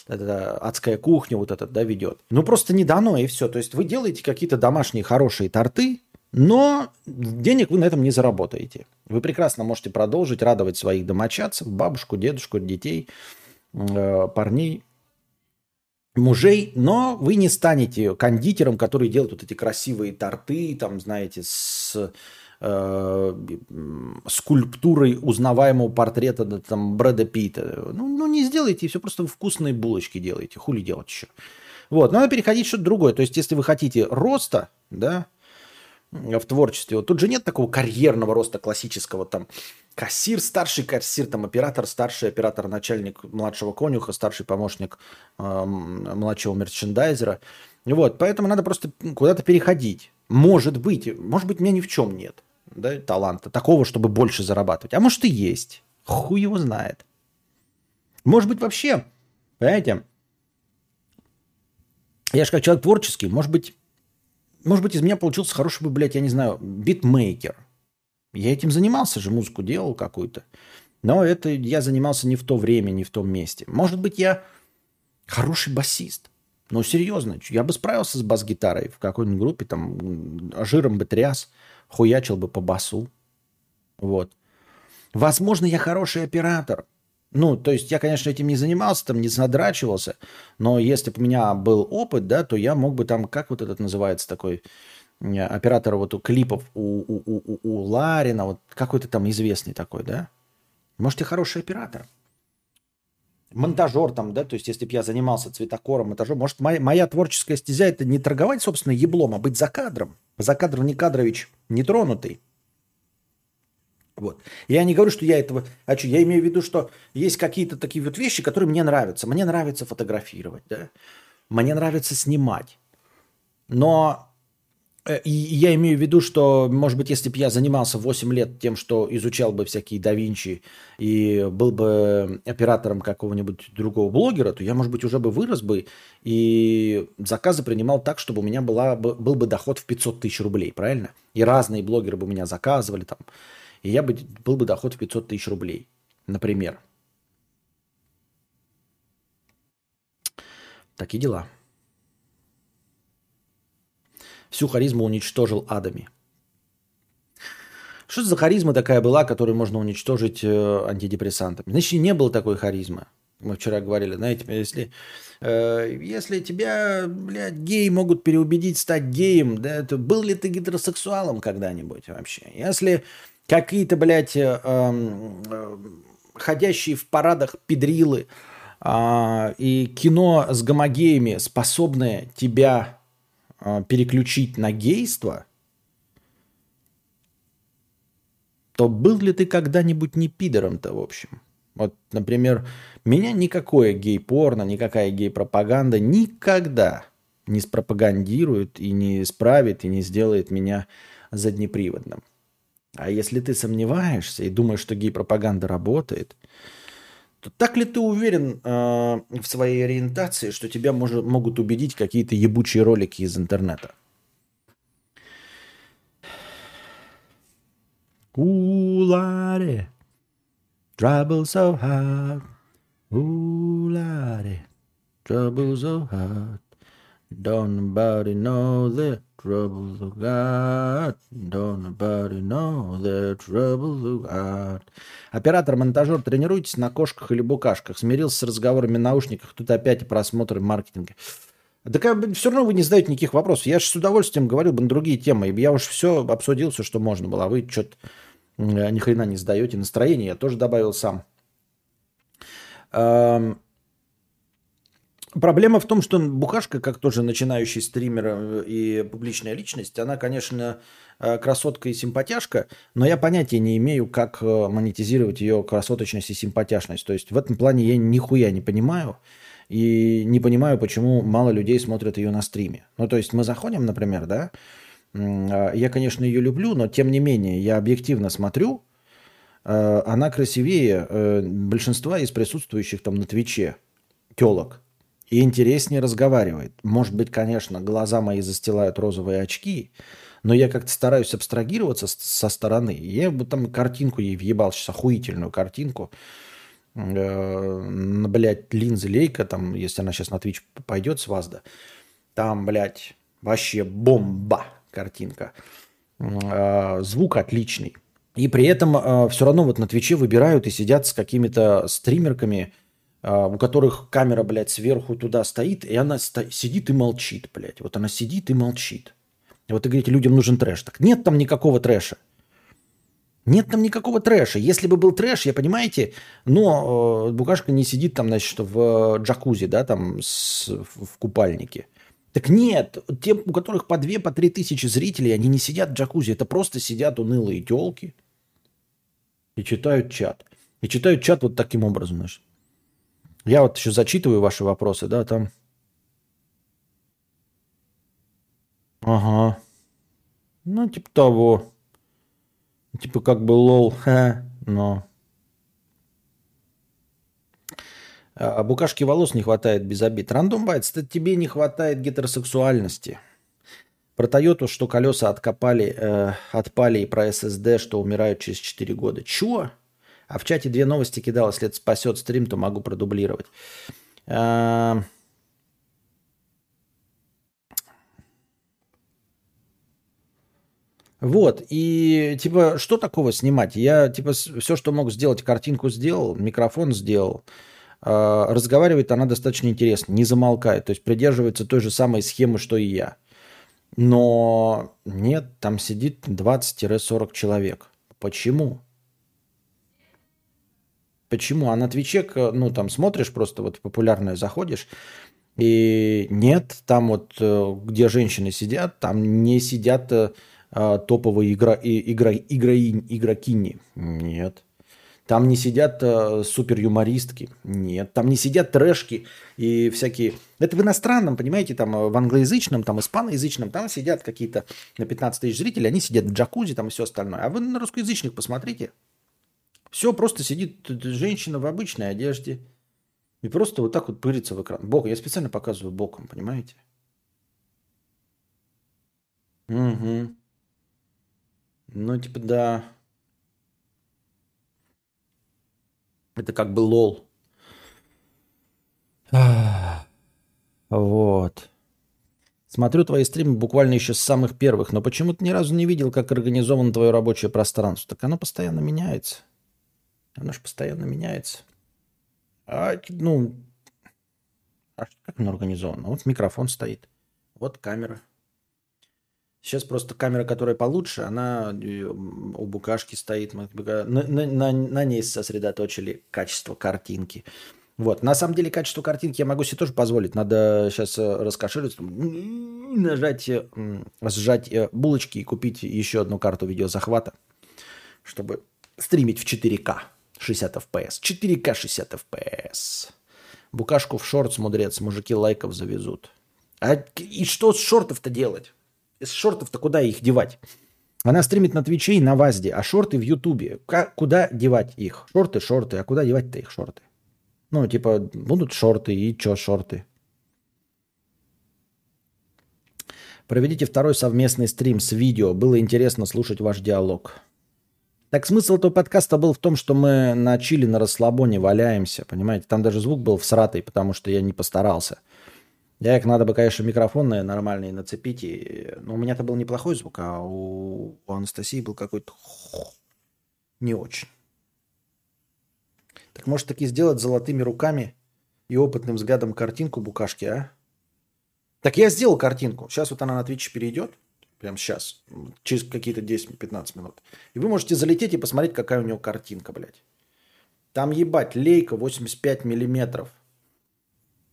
адская кухня вот этот, да, ведет. Ну, просто не дано, и все. То есть вы делаете какие-то домашние хорошие торты, но денег вы на этом не заработаете. Вы прекрасно можете продолжить радовать своих домочадцев, бабушку, дедушку, детей, парней, мужей, но вы не станете кондитером, который делает вот эти красивые торты, там, знаете, с... скульптурой узнаваемого портрета там, Брэда Питта. Ну, не сделайте, и все, просто вкусные булочки делайте. Хули делать еще. Вот, надо переходить в что-то другое. То есть, если вы хотите роста, да, в творчестве, вот тут же нет такого карьерного роста классического, там, кассир, старший кассир, там, оператор, старший оператор, начальник младшего конюха, старший помощник младшего мерчендайзера. Вот, поэтому надо просто куда-то переходить. Может быть, меня ни в чем нет. Да, таланта такого, чтобы больше зарабатывать. А может и есть. Хуй его знает. Может быть вообще, понимаете, я же как человек творческий, может быть из меня получился хороший бы, блядь, я не знаю, битмейкер. Я этим занимался же, музыку делал какую-то. Но это я занимался не в то время, не в том месте. Может быть, я хороший басист. Ну, серьезно, я бы справился с бас-гитарой в какой-нибудь группе, там, жиром бы тряс, хуячил бы по басу. Вот. Возможно, я хороший оператор. Ну, то есть я, конечно, этим не занимался, там, не задрачивался, но если бы у меня был опыт, да, то я мог бы там, как вот этот называется такой оператор вот у клипов, у Ларина, вот какой-то там известный такой, да? Может, я хороший оператор. Монтажер там, да, то есть если бы я занимался цветокором, монтажом, может, моя творческая стезя это не торговать, собственно, еблом, а быть за кадром. За кадром Никадрович нетронутый. Вот. Я не говорю, что я этого... А что, я имею в виду, что есть какие-то такие вот вещи, которые мне нравятся. Мне нравится фотографировать, да. Мне нравится снимать. Но я имею в виду, что, может быть, если бы я занимался 8 лет тем, что изучал бы всякие да Винчи и был бы оператором какого-нибудь другого блогера, то я, может быть, уже бы вырос бы и заказы принимал так, чтобы у меня был бы доход в 500 тысяч рублей, правильно? И разные блогеры бы меня заказывали там, и я бы был бы доход в 500 тысяч рублей, например. Такие дела. Всю харизму уничтожил адами. Что за харизма такая была, которую можно уничтожить антидепрессантами? Значит, не было такой харизмы. Мы вчера говорили, знаете, если тебя, блядь, геи могут переубедить стать геем, да, то был ли ты гетеросексуалом когда-нибудь вообще? Если какие-то, блядь, ходящие в парадах педрилы И кино с гомогеями, способное тебя переключить на гейство, то был ли ты когда-нибудь не пидором-то, в общем? Вот, например, меня никакое гей-порно, никакая гей-пропаганда никогда не спропагандирует и не исправит, и не сделает меня заднеприводным. А если ты сомневаешься и думаешь, что гей-пропаганда работает, то так ли ты уверен в своей ориентации, что тебя могут убедить какие-то ебучие ролики из интернета? У-ла-ре. Trouble so hard. У-ла-ре. Trouble so hard. Don't nobody know the trouble of God. Don't nobody know the trouble of God. Оператор, монтажер, тренируйтесь на кошках или букашках. Смирился с разговорами о наушниках. Тут опять просмотры маркетинга. Так все равно вы не задаете никаких вопросов. Я же с удовольствием говорил бы на другие темы. Я уж все обсудил, все, что можно было. А вы что-то ни хрена не задаете. Настроение я тоже добавил сам. Проблема в том, что Букашка, как тоже начинающий стример и публичная личность, она, конечно, красотка и симпатяшка, но я понятия не имею, как монетизировать ее красоточность и симпатяшность. То есть в этом плане я нихуя не понимаю, и не понимаю, почему мало людей смотрят ее на стриме. Ну, то есть мы заходим, например, да, я, конечно, ее люблю, но тем не менее я объективно смотрю, она красивее большинства из присутствующих там на Твиче телок. И интереснее разговаривает. Может быть, конечно, глаза мои застилают розовые очки, но я как-то стараюсь абстрагироваться со стороны. Я бы там картинку ей въебал, сейчас охуительную картинку. Блядь, линзы Leica, там, если она сейчас на Twitch пойдет с ВАЗДа, там, блядь, вообще бомба картинка. Звук отличный. И при этом все равно вот на Твиче выбирают и сидят с какими-то стримерками, у которых камера, блядь, сверху туда стоит, и она сидит и молчит, блядь. Вот она сидит и молчит. И вот вы говорите, людям нужен трэш. Так нет там никакого трэша. Нет там никакого трэша. Если бы был трэш, я, понимаете, но Букашка не сидит там, значит, в джакузи, да, там в купальнике. Так нет, те, у которых по 2-3 тысячи зрителей, они не сидят в джакузи, это просто сидят унылые тёлки и читают чат. И читают чат вот таким образом, значит. Я вот еще зачитываю ваши вопросы, да, там. Ага. Ну, типа того. Типа как бы лол. Ха, но. А букашки волос не хватает без обид. Рандом байтс, тебе не хватает гетеросексуальности. Про Тойоту, что колеса откопали, отпали, и про ССД, что умирают через 4 года. Чего? А в чате 2 новости кидал. Если это спасет стрим, то могу продублировать. Вот. И типа, что такого снимать? Я типа все, что мог сделать, картинку сделал, микрофон сделал. Разговаривает она достаточно интересно, не замолкает. То есть придерживается той же самой схемы, что и я. Но нет, там сидит 20-40 человек. Почему? Почему? А на Твиче, ну, там смотришь просто, вот популярное заходишь, и нет, там вот, где женщины сидят, там не сидят топовые игрокини. Нет. Там не сидят супер-юмористки. Нет. Там не сидят трэшки и всякие... Это в иностранном, понимаете, там в англоязычном, там испаноязычном, там сидят какие-то на 15 тысяч зрителей, они сидят в джакузи, там и все остальное. А вы на русскоязычных посмотрите. Все, просто сидит женщина в обычной одежде и просто вот так вот пырится в экран. Боком. Я специально показываю боком, понимаете? Угу. Ну, типа, да. Это как бы лол. Вот. Смотрю твои стримы буквально еще с самых первых, но почему-то ни разу не видел, как организовано твое рабочее пространство. Так оно постоянно меняется. Оно же постоянно меняется. А как оно организовано? Вот микрофон стоит. Вот камера. Сейчас просто камера, которая получше, она у букашки стоит. На ней сосредоточили качество картинки. Вот. На самом деле качество картинки я могу себе тоже позволить. Надо сейчас раскошелиться, сжать булочки и купить еще одну карту видеозахвата, чтобы стримить в 4К 60 FPS. 4К 60 FPS. Букашку в шортс, мудрец, мужики лайков завезут. А и что с шортов-то делать? С шортов-то куда их девать? Она стримит на Твиче и на Вазде, а шорты в Ютубе. Куда девать их? Шорты. А куда девать-то их шорты? Ну, типа, будут шорты, и чё шорты? Проведите второй совместный стрим с видео. Было интересно слушать ваш диалог. Так смысл этого подкаста был в том, что мы на чиле, на расслабоне валяемся, понимаете? Там даже звук был всратый, потому что я не постарался. Я их надо бы, конечно, микрофонные нормальные нацепить. Но у меня-то был неплохой звук, а у Анастасии был какой-то не очень. Так может таки сделать золотыми руками и опытным взглядом картинку букашки, а? Так я сделал картинку. Сейчас вот она на Twitch перейдет. Прямо сейчас. Через какие-то 10-15 минут. И вы можете залететь и посмотреть, какая у него картинка, блядь. Там, ебать, Leica 85 миллиметров.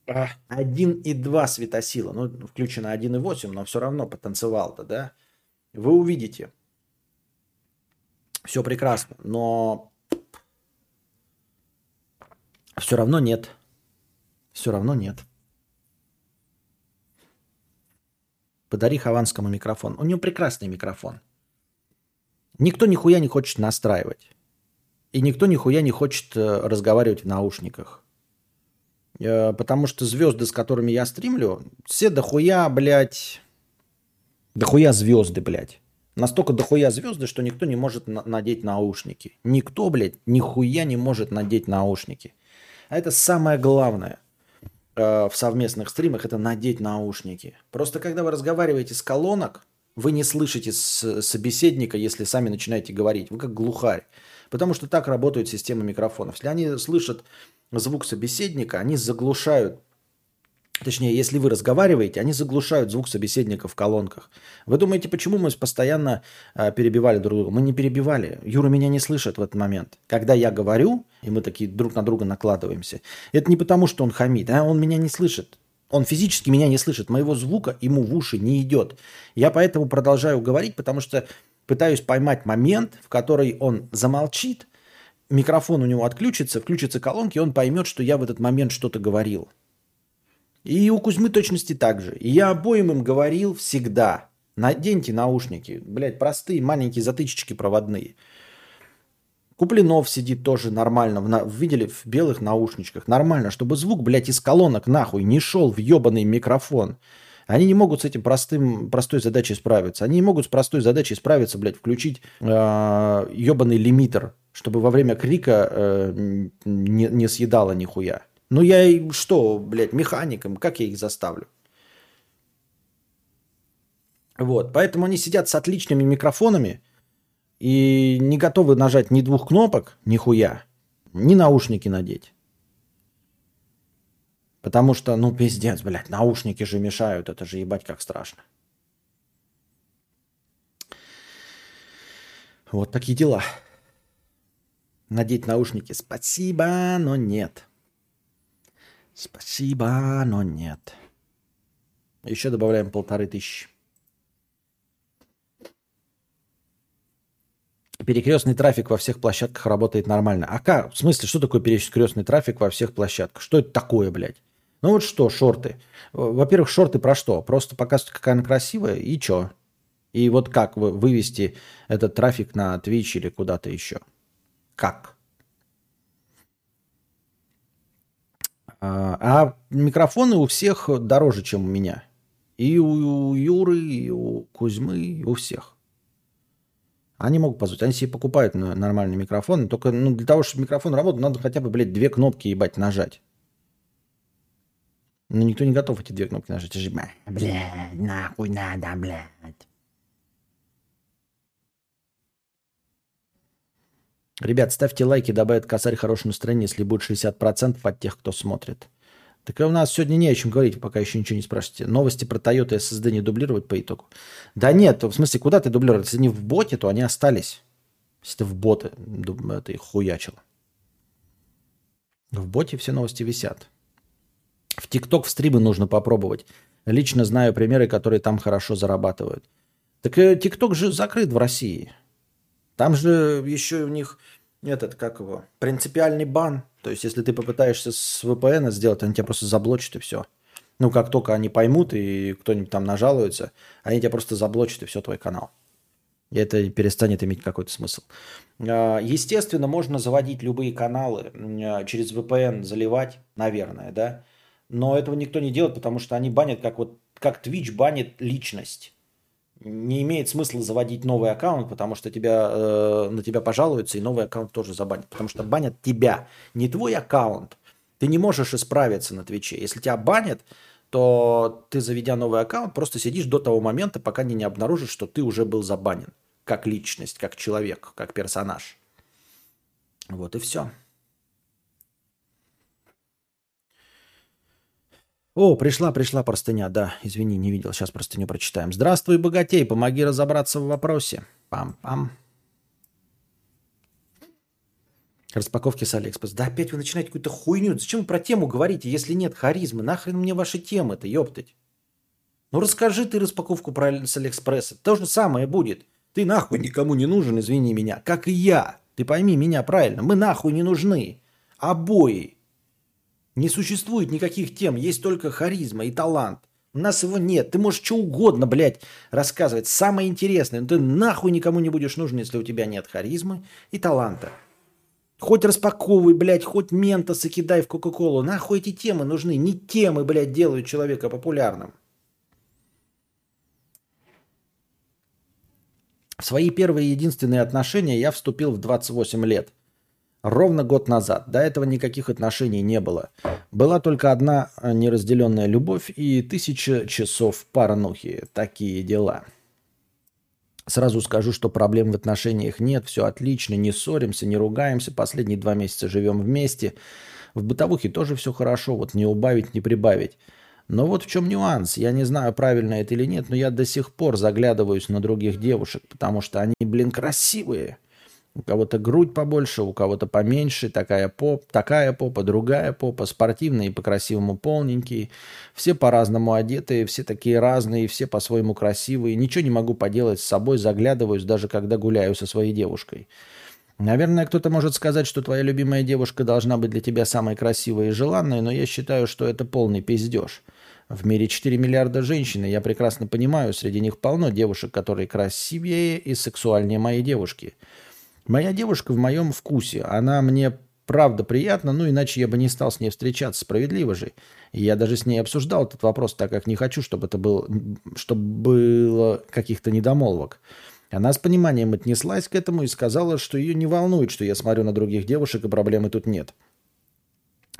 1,2 светосила. Ну, включено 1,8, но все равно потанцевал-то, да? Вы увидите. Все прекрасно, но все равно нет. Все равно нет. Подари Хованскому микрофон. У него прекрасный микрофон. Никто нихуя не хочет настраивать. И никто нихуя не хочет разговаривать в наушниках. Потому что звезды, с которыми я стримлю, все дохуя, блядь. Дохуя звезды, блядь. Настолько дохуя звезды, что никто не может надеть наушники. Никто, блядь, нихуя не может надеть наушники. А это самое главное в совместных стримах, это надеть наушники. Просто когда вы разговариваете с колонок, вы не слышите собеседника, если сами начинаете говорить. Вы как глухарь. Потому что так работают системы микрофонов. Если они слышат звук собеседника, они заглушают. Точнее, если вы разговариваете, они заглушают звук собеседника в колонках. Вы думаете, почему мы постоянно перебивали друг друга? Мы не перебивали. Юра меня не слышит в этот момент. Когда я говорю, и мы такие друг на друга накладываемся, это не потому, что он хамит, а он меня не слышит. Он физически меня не слышит. Моего звука ему в уши не идет. Я поэтому продолжаю говорить, потому что пытаюсь поймать момент, в который он замолчит, микрофон у него отключится, включатся колонки, и он поймет, что я в этот момент что-то говорил. И у Кузьмы точности так же. И я обоим им говорил всегда. Наденьте наушники. Блядь, простые маленькие затычечки проводные. Куплинов сидит тоже нормально. Видели, в белых наушничках. Нормально, чтобы звук, блядь, из колонок нахуй не шел в ебаный микрофон. Они не могут с этим простой задачей справиться. Они не могут с простой задачей справиться, блядь, включить ебаный лимитер, чтобы во время крика не съедало нихуя. Ну я что, блядь, механиком, как я их заставлю? Вот, поэтому они сидят с отличными микрофонами и не готовы нажать ни двух кнопок, ни хуя, ни наушники надеть. Потому что, ну пиздец, блядь, наушники же мешают, это же ебать как страшно. Вот такие дела. Надеть наушники, спасибо, но нет. Спасибо, но нет. Еще добавляем 1500. Перекрестный трафик во всех площадках работает нормально. А как? В смысле, что такое перекрестный трафик во всех площадках? Что это такое, блядь? Ну вот что, шорты. Во-первых, шорты про что? Просто показывают, какая она красивая, и что? И вот как вывести этот трафик на Twitch или куда-то еще? Как? А микрофоны у всех дороже, чем у меня. И у Юры, и у Кузьмы, и у всех. Они могут позволить. Они себе покупают нормальные микрофоны. Только ну, для того, чтобы микрофон работал, надо хотя бы, блядь, две кнопки, ебать, нажать. Но никто не готов эти две кнопки нажать. Блядь, нахуй надо, блядь. Ребят, ставьте лайки, добавит косарь хорошее настроение, если будет 60% от тех, кто смотрит. Так у нас сегодня не о чем говорить, пока еще ничего не спрашиваете. Новости про Toyota SSD не дублировать по итогу? Да нет, в смысле, куда ты дублировал? Если не в боте, то они остались. Если ты в боты, думаю, это их хуячило. В боте все новости висят. В TikTok в стримы нужно попробовать. Лично знаю примеры, которые там хорошо зарабатывают. Так TikTok же закрыт в России. Там же еще у них этот, как его, принципиальный бан. То есть, если ты попытаешься с VPN сделать, они тебя просто заблочат и все. Ну, как только они поймут и кто-нибудь там нажалуется, они тебя просто заблочат и все, твой канал. И это перестанет иметь какой-то смысл. Естественно, можно заводить любые каналы, через VPN заливать, наверное, да. Но этого никто не делает, потому что они банят, как Twitch банит личность. Не имеет смысла заводить новый аккаунт, потому что на тебя пожалуются, и новый аккаунт тоже забанят. Потому что банят тебя, не твой аккаунт. Ты не можешь исправиться на Твиче. Если тебя банят, то ты, заведя новый аккаунт, просто сидишь до того момента, пока они не обнаружат, что ты уже был забанен. Как личность, как человек, как персонаж. Вот и все. О, пришла простыня, да, извини, не видел, сейчас простыню прочитаем. Здравствуй, богатей, помоги разобраться в вопросе. Пам-пам. Распаковки с Алиэкспресс. Да опять вы начинаете какую-то хуйню. Зачем вы про тему говорите, если нет харизмы? Нахрен мне ваши темы-то, ёптать. Ну расскажи ты распаковку с Алиэкспресса. То же самое будет. Ты нахуй никому не нужен, извини меня, как и я. Ты пойми меня правильно, мы нахуй не нужны. Обои. Не существует никаких тем, есть только харизма и талант. У нас его нет. Ты можешь что угодно, блядь, рассказывать. Самое интересное. Но ты нахуй никому не будешь нужен, если у тебя нет харизмы и таланта. Хоть распаковывай, блядь, хоть ментосы кидай в кока-колу. Нахуй эти темы нужны. Не темы, блядь, делают человека популярным. В свои первые и единственные отношения я вступил в 28 лет. Ровно год назад. До этого никаких отношений не было. Была только одна неразделенная любовь и 1000 часов порнухи. Такие дела. Сразу скажу, что проблем в отношениях нет. Все отлично. Не ссоримся, не ругаемся. Последние 2 месяца живем вместе. В бытовухе тоже все хорошо. Вот не убавить, не прибавить. Но вот в чем нюанс. Я не знаю, правильно это или нет, но я до сих пор заглядываюсь на других девушек, потому что они, блин, красивые. У кого-то грудь побольше, у кого-то поменьше, такая попа, другая попа, спортивные, по-красивому полненькие, все по-разному одетые, все такие разные, все по-своему красивые. Ничего не могу поделать с собой, заглядываюсь, даже когда гуляю со своей девушкой. Наверное, кто-то может сказать, что твоя любимая девушка должна быть для тебя самой красивой и желанной, но я считаю, что это полный пиздеж. В мире 4 миллиарда женщин, я прекрасно понимаю, среди них полно девушек, которые красивее и сексуальнее моей девушки. Моя девушка в моем вкусе. Она мне правда приятна, ну иначе я бы не стал с ней встречаться, справедливо же. И я даже с ней обсуждал этот вопрос, так как не хочу, чтобы было каких-то недомолвок. Она с пониманием отнеслась к этому и сказала, что ее не волнует, что я смотрю на других девушек, и проблемы тут нет.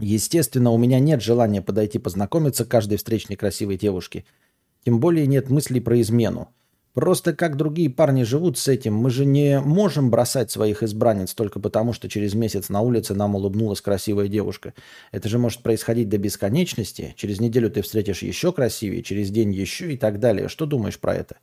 Естественно, у меня нет желания подойти познакомиться к каждой встречной красивой девушке. Тем более нет мыслей про измену. Просто как другие парни живут с этим, мы же не можем бросать своих избранниц только потому, что через месяц на улице нам улыбнулась красивая девушка. Это же может происходить до бесконечности. Через неделю ты встретишь еще красивее, через день еще и так далее. Что думаешь про это?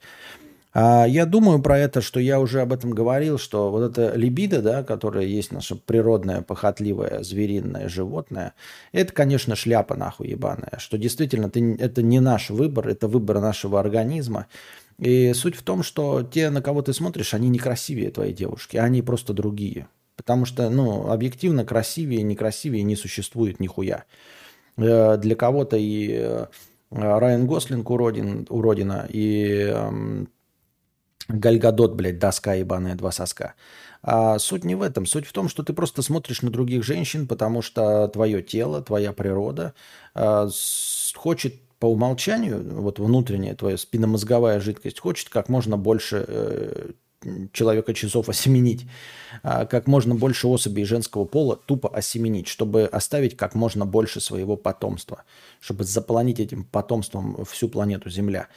Я думаю про это, что я уже об этом говорил, что вот эта либидо, да, которая есть наша природная, похотливая, звериная, животное, это, конечно, шляпа нахуй ебаная. Что действительно это не наш выбор, это выбор нашего организма. И суть в том, что те, на кого ты смотришь, они не красивее твоей девушки, они просто другие. Потому что, ну, объективно красивее не существует нихуя. Для кого-то и Райан Гослинг уродина, и Галь Гадот, блядь, доска ебаная, 2 соска. А суть не в этом. Суть в том, что ты просто смотришь на других женщин, потому что твое тело, твоя природа хочет по умолчанию, вот внутренняя твоя спинномозговая жидкость хочет как можно больше человека часов осеменить, как можно больше особей женского пола тупо осеменить, чтобы оставить как можно больше своего потомства, чтобы заполонить этим потомством всю планету Земля.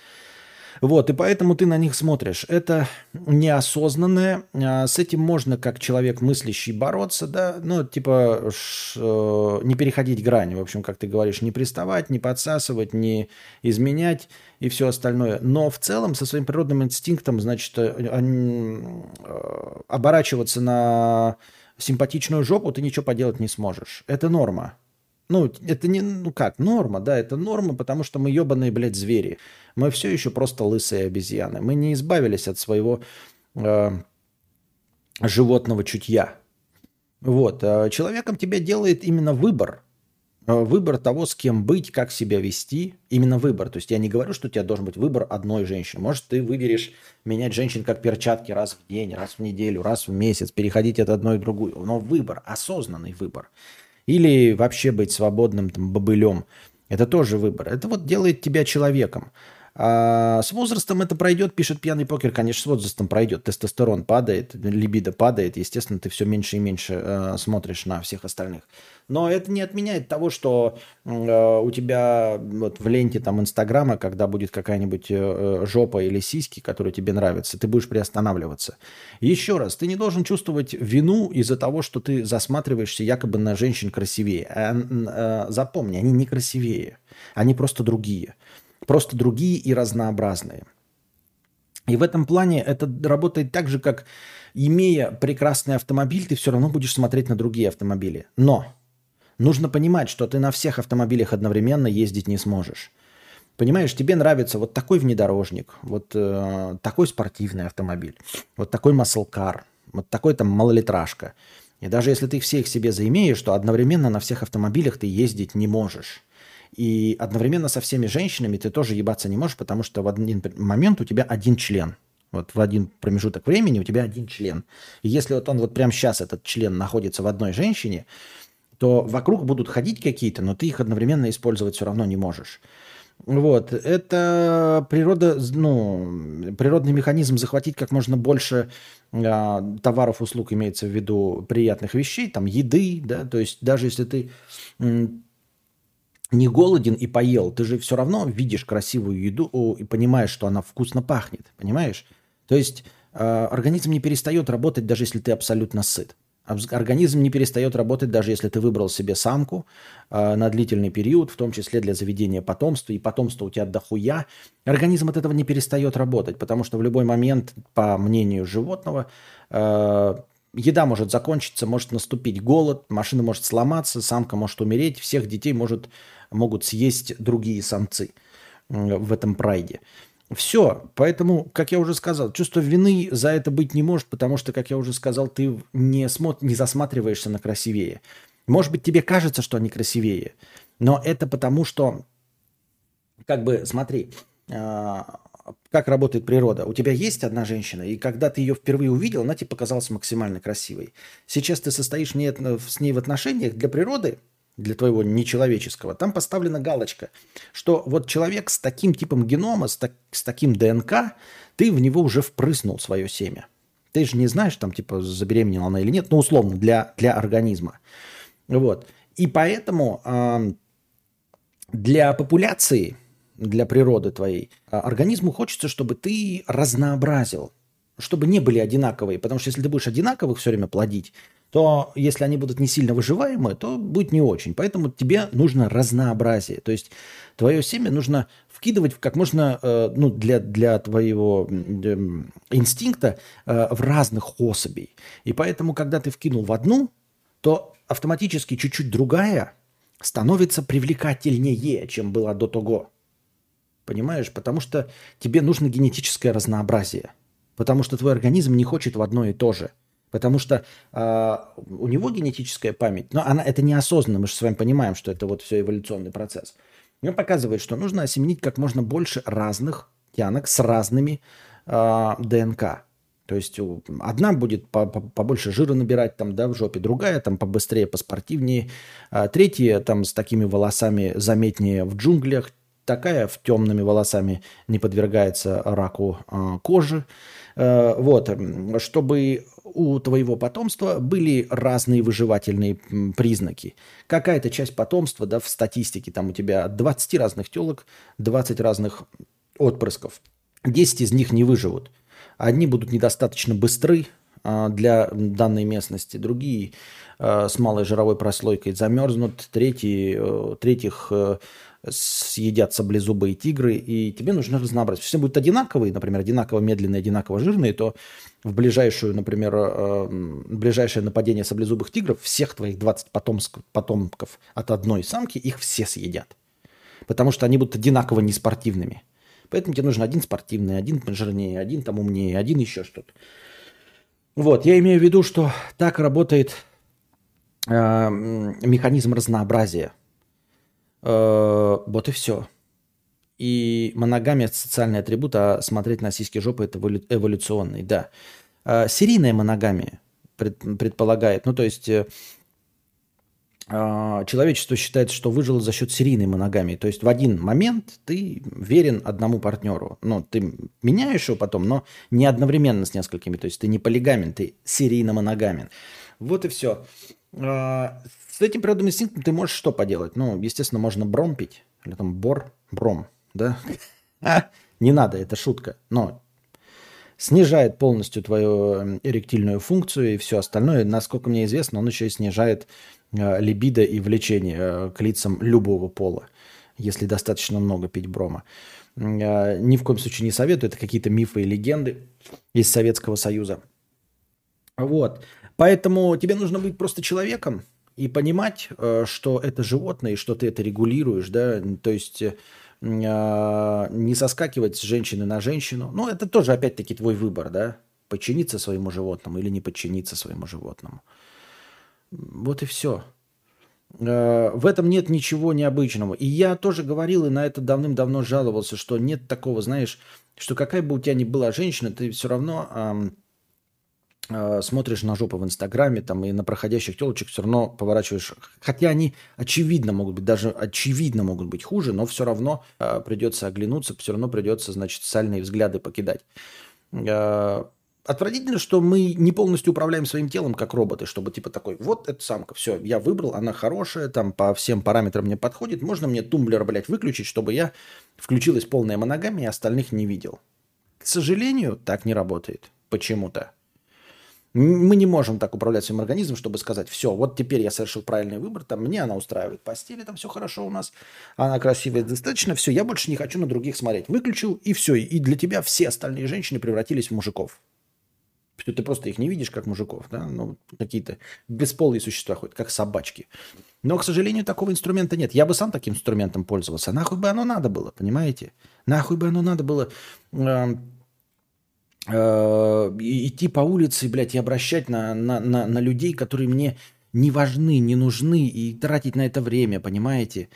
Вот, и поэтому ты на них смотришь. Это неосознанное. С этим можно, как человек мыслящий, бороться, да, ну, типа, не переходить грань, в общем, как ты говоришь, не приставать, не подсасывать, не изменять и все остальное. Но в целом со своим природным инстинктом, значит, оборачиваться на симпатичную жопу, ты ничего поделать не сможешь. Это норма. Ну, это не... Ну как? Норма, да, это норма, потому что мы ебаные, блядь, звери. Мы все еще просто лысые обезьяны. Мы не избавились от своего животного чутья. Вот. Человеком тебя делает именно выбор. Выбор того, с кем быть, как себя вести. Именно выбор. То есть я не говорю, что у тебя должен быть выбор одной женщины. Может, ты выберешь менять женщин как перчатки раз в день, раз в неделю, раз в месяц, переходить от одной к другой. Но выбор, осознанный выбор. Или вообще быть свободным там, бобылем. Это тоже выбор. Это вот делает тебя человеком. А с возрастом это пройдет, пишет Пьяный Покер. Конечно, с возрастом пройдет. Тестостерон падает, либидо падает. Естественно, ты все меньше и меньше смотришь на всех остальных. Но это не отменяет того, что у тебя вот, в ленте там, Инстаграма, когда будет какая-нибудь жопа или сиськи, которые тебе нравятся, ты будешь приостанавливаться. Еще раз, ты не должен чувствовать вину из-за того, что ты засматриваешься якобы на женщин красивее. Запомни, они не красивее, они просто другие. Просто другие и разнообразные. И в этом плане это работает так же, как имея прекрасный автомобиль, ты все равно будешь смотреть на другие автомобили. Но нужно понимать, что ты на всех автомобилях одновременно ездить не сможешь. Понимаешь, тебе нравится вот такой внедорожник, вот такой спортивный автомобиль, вот такой маслкар, вот такой там малолитражка. И даже если ты все их себе заимеешь, то одновременно на всех автомобилях ты ездить не можешь. И одновременно со всеми женщинами ты тоже ебаться не можешь, потому что в один момент у тебя один член. Вот в один промежуток времени у тебя один член. И если вот он вот прямо сейчас, этот член, находится в одной женщине, то вокруг будут ходить какие-то, но ты их одновременно использовать все равно не можешь. Вот. Это природный механизм захватить как можно больше товаров, услуг, имеется в виду приятных вещей, там еды, да, то есть даже если ты... не голоден и поел, ты же все равно видишь красивую еду и понимаешь, что она вкусно пахнет, понимаешь? То есть организм не перестает работать, даже если ты абсолютно сыт. Организм не перестает работать, даже если ты выбрал себе самку на длительный период, в том числе для заведения потомства, и потомство у тебя дохуя. Организм от этого не перестает работать, потому что в любой момент, по мнению животного, еда может закончиться, может наступить голод, машина может сломаться, самка может умереть, всех детей могут съесть другие самцы в этом прайде. Все, поэтому, как я уже сказал, чувство вины за это быть не может, потому что, как я уже сказал, ты не засматриваешься на красивее. Может быть, тебе кажется, что они красивее, но это потому, что, как бы, смотри... Как работает природа. У тебя есть одна женщина, и когда ты ее впервые увидел, она тебе показалась максимально красивой. Сейчас ты состоишь с ней в отношениях. Для природы, для твоего нечеловеческого, там поставлена галочка, что вот человек с таким типом генома, с таким ДНК, ты в него уже впрыснул свое семя. Ты же не знаешь, там типа забеременела она или нет, но условно для организма. Вот. И поэтому для популяции... для природы твоей, организму хочется, чтобы ты разнообразил, чтобы не были одинаковые. Потому что если ты будешь одинаковых все время плодить, то если они будут не сильно выживаемы, то будет не очень. Поэтому тебе нужно разнообразие. То есть твое семя нужно вкидывать в как можно, для твоего инстинкта в разных особей. И поэтому, когда ты вкинул в одну, то автоматически чуть-чуть другая становится привлекательнее, чем была до того. Понимаешь? Потому что тебе нужно генетическое разнообразие. Потому что твой организм не хочет в одно и то же. Потому что у него генетическая память, но это неосознанно, мы же с вами понимаем, что это вот все эволюционный процесс. Он показывает, что нужно осеменить как можно больше разных тянок с разными ДНК. То есть одна будет побольше жира набирать там, да, в жопе, другая там побыстрее, поспортивнее, третья там с такими волосами заметнее в джунглях, такая в темными волосами не подвергается раку кожи. Вот, чтобы у твоего потомства были разные выживательные признаки. Какая-то часть потомства, да, в статистике, там у тебя 20 разных телок, 20 разных отпрысков. 10 из них не выживут. Одни будут недостаточно быстры для данной местности, другие с малой жировой прослойкой замерзнут, третьих съедят саблезубые тигры, и тебе нужно разнообразие. Если будут одинаковые, например, одинаково медленные, одинаково жирные, то в ближайшую, например, ближайшее нападение саблезубых тигров всех твоих 20 потомков от одной самки, их все съедят. Потому что они будут одинаково неспортивными. Поэтому тебе нужен один спортивный, один жирнее, один там умнее, один еще что-то. Вот, я имею в виду, что так работает механизм разнообразия. Вот и все. И моногамия – это социальный атрибут, а смотреть на сиськи жопы – это эволюционный, да. Серийная моногамия предполагает, ну то есть человечество считает, что выжило за счет серийной моногамии. То есть в один момент ты верен одному партнеру. Ну, ты меняешь его потом, но не одновременно с несколькими. То есть ты не полигамен, ты серийно моногамен. Вот и все. С этим природным инстинктом ты можешь что поделать? Ну, естественно, можно бромпить. Или там бром, да? Не надо, это шутка. Но снижает полностью твою эректильную функцию и все остальное. Насколько мне известно, он еще и снижает либидо и влечение к лицам любого пола, если достаточно много пить брома. Ни в коем случае не советую. Это какие-то мифы и легенды из Советского Союза. Вот. Поэтому тебе нужно быть просто человеком и понимать, что это животное, и что ты это регулируешь, да, то есть не соскакивать с женщины на женщину. Ну, это тоже, опять-таки, твой выбор, да, подчиниться своему животному или не подчиниться своему животному. Вот и все. В этом нет ничего необычного. И я тоже говорил, и на это давным-давно жаловался, что нет такого, знаешь, что какая бы у тебя ни была женщина, ты все равно... смотришь на жопу в Инстаграме там, и на проходящих телочек все равно поворачиваешь. Хотя они очевидно могут быть, даже очевидно могут быть хуже, но все равно придется оглянуться, все равно придется, значит, сальные взгляды покидать. Отвратительно, что мы не полностью управляем своим телом, как роботы, чтобы типа такой, вот эта самка, все, я выбрал, она хорошая, там по всем параметрам мне подходит, можно мне тумблер, блядь, выключить, чтобы я включилась полная моногамия и остальных не видел. К сожалению, так не работает почему-то. Мы не можем так управлять своим организмом, чтобы сказать, все, вот теперь я совершил правильный выбор, там мне она устраивает постели, там все хорошо у нас, она красивая достаточно, все, я больше не хочу на других смотреть. Выключил, и все, и для тебя все остальные женщины превратились в мужиков. Ты просто их не видишь как мужиков, да, ну, какие-то бесполые существа ходят, как собачки. Но, к сожалению, такого инструмента нет. Я бы сам таким инструментом пользовался. Нахуй бы оно надо было, понимаете? Нахуй бы оно надо было... идти по улице, блядь, и обращать на людей, которые мне не важны, не нужны, и тратить на это время, понимаете?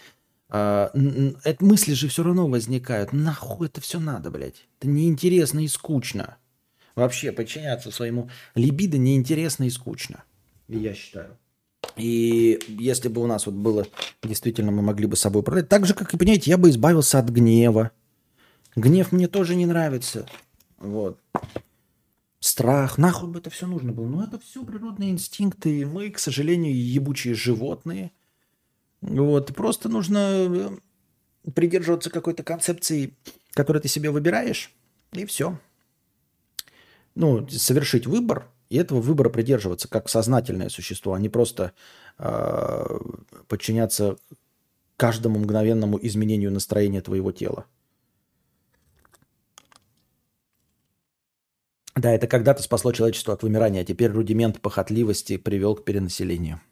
Мысли же все равно возникают. Нахуй это все надо, блядь? Это неинтересно и скучно. Вообще, подчиняться своему либидо неинтересно и скучно. Я считаю. И если бы у нас вот было, действительно, мы могли бы собой управлять. Так же, как и, понимаете, я бы избавился от гнева. Гнев мне тоже не нравится. Вот. Страх. Нахуй бы это все нужно было. Но это все природные инстинкты. И мы, к сожалению, ебучие животные. Вот. Просто нужно придерживаться какой-то концепции, которую ты себе выбираешь, и все. Ну, совершить выбор, и этого выбора придерживаться как сознательное существо, а не просто подчиняться каждому мгновенному изменению настроения твоего тела. Да, это когда-то спасло человечество от вымирания, а теперь рудимент похотливости привел к перенаселению.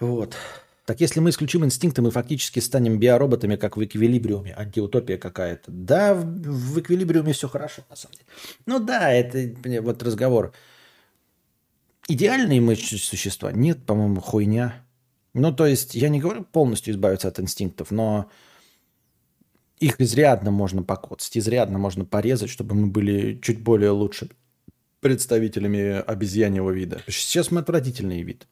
Вот. Так если мы исключим инстинкты, мы фактически станем биороботами, как в эквилибриуме. Антиутопия какая-то. Да, в эквилибриуме все хорошо, на самом деле. Ну да, это вот разговор. Идеальные мы существа? Нет, по-моему, хуйня. Ну, то есть, я не говорю полностью избавиться от инстинктов, но... Их изрядно можно покоцать, изрядно можно порезать, чтобы мы были чуть более лучше представителями обезьяньего вида. Сейчас мы отвратительный вид.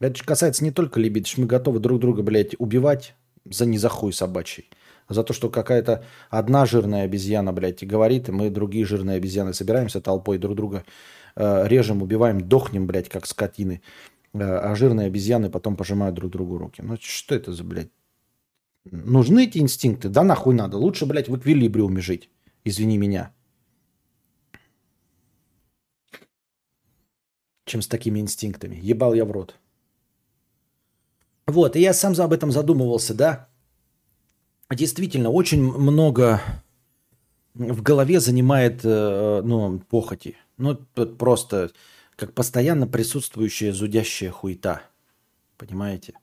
Это же касается не только либидо, что мы готовы друг друга, блядь, убивать за не за хуй собачий. За то, что какая-то одна жирная обезьяна, блядь, и говорит, и мы другие жирные обезьяны собираемся толпой друг друга режем, убиваем, дохнем, блядь, как скотины. А жирные обезьяны потом пожимают друг другу руки. Ну что это за, блядь? Нужны эти инстинкты? Да нахуй надо. Лучше, блядь, в эквилибриуме жить. Извини меня. Чем с такими инстинктами. Ебал я в рот. Вот, и я сам об этом задумывался, да. Действительно, очень много в голове занимает, ну, похоти. Ну, просто как постоянно присутствующая зудящая хуета. Понимаете?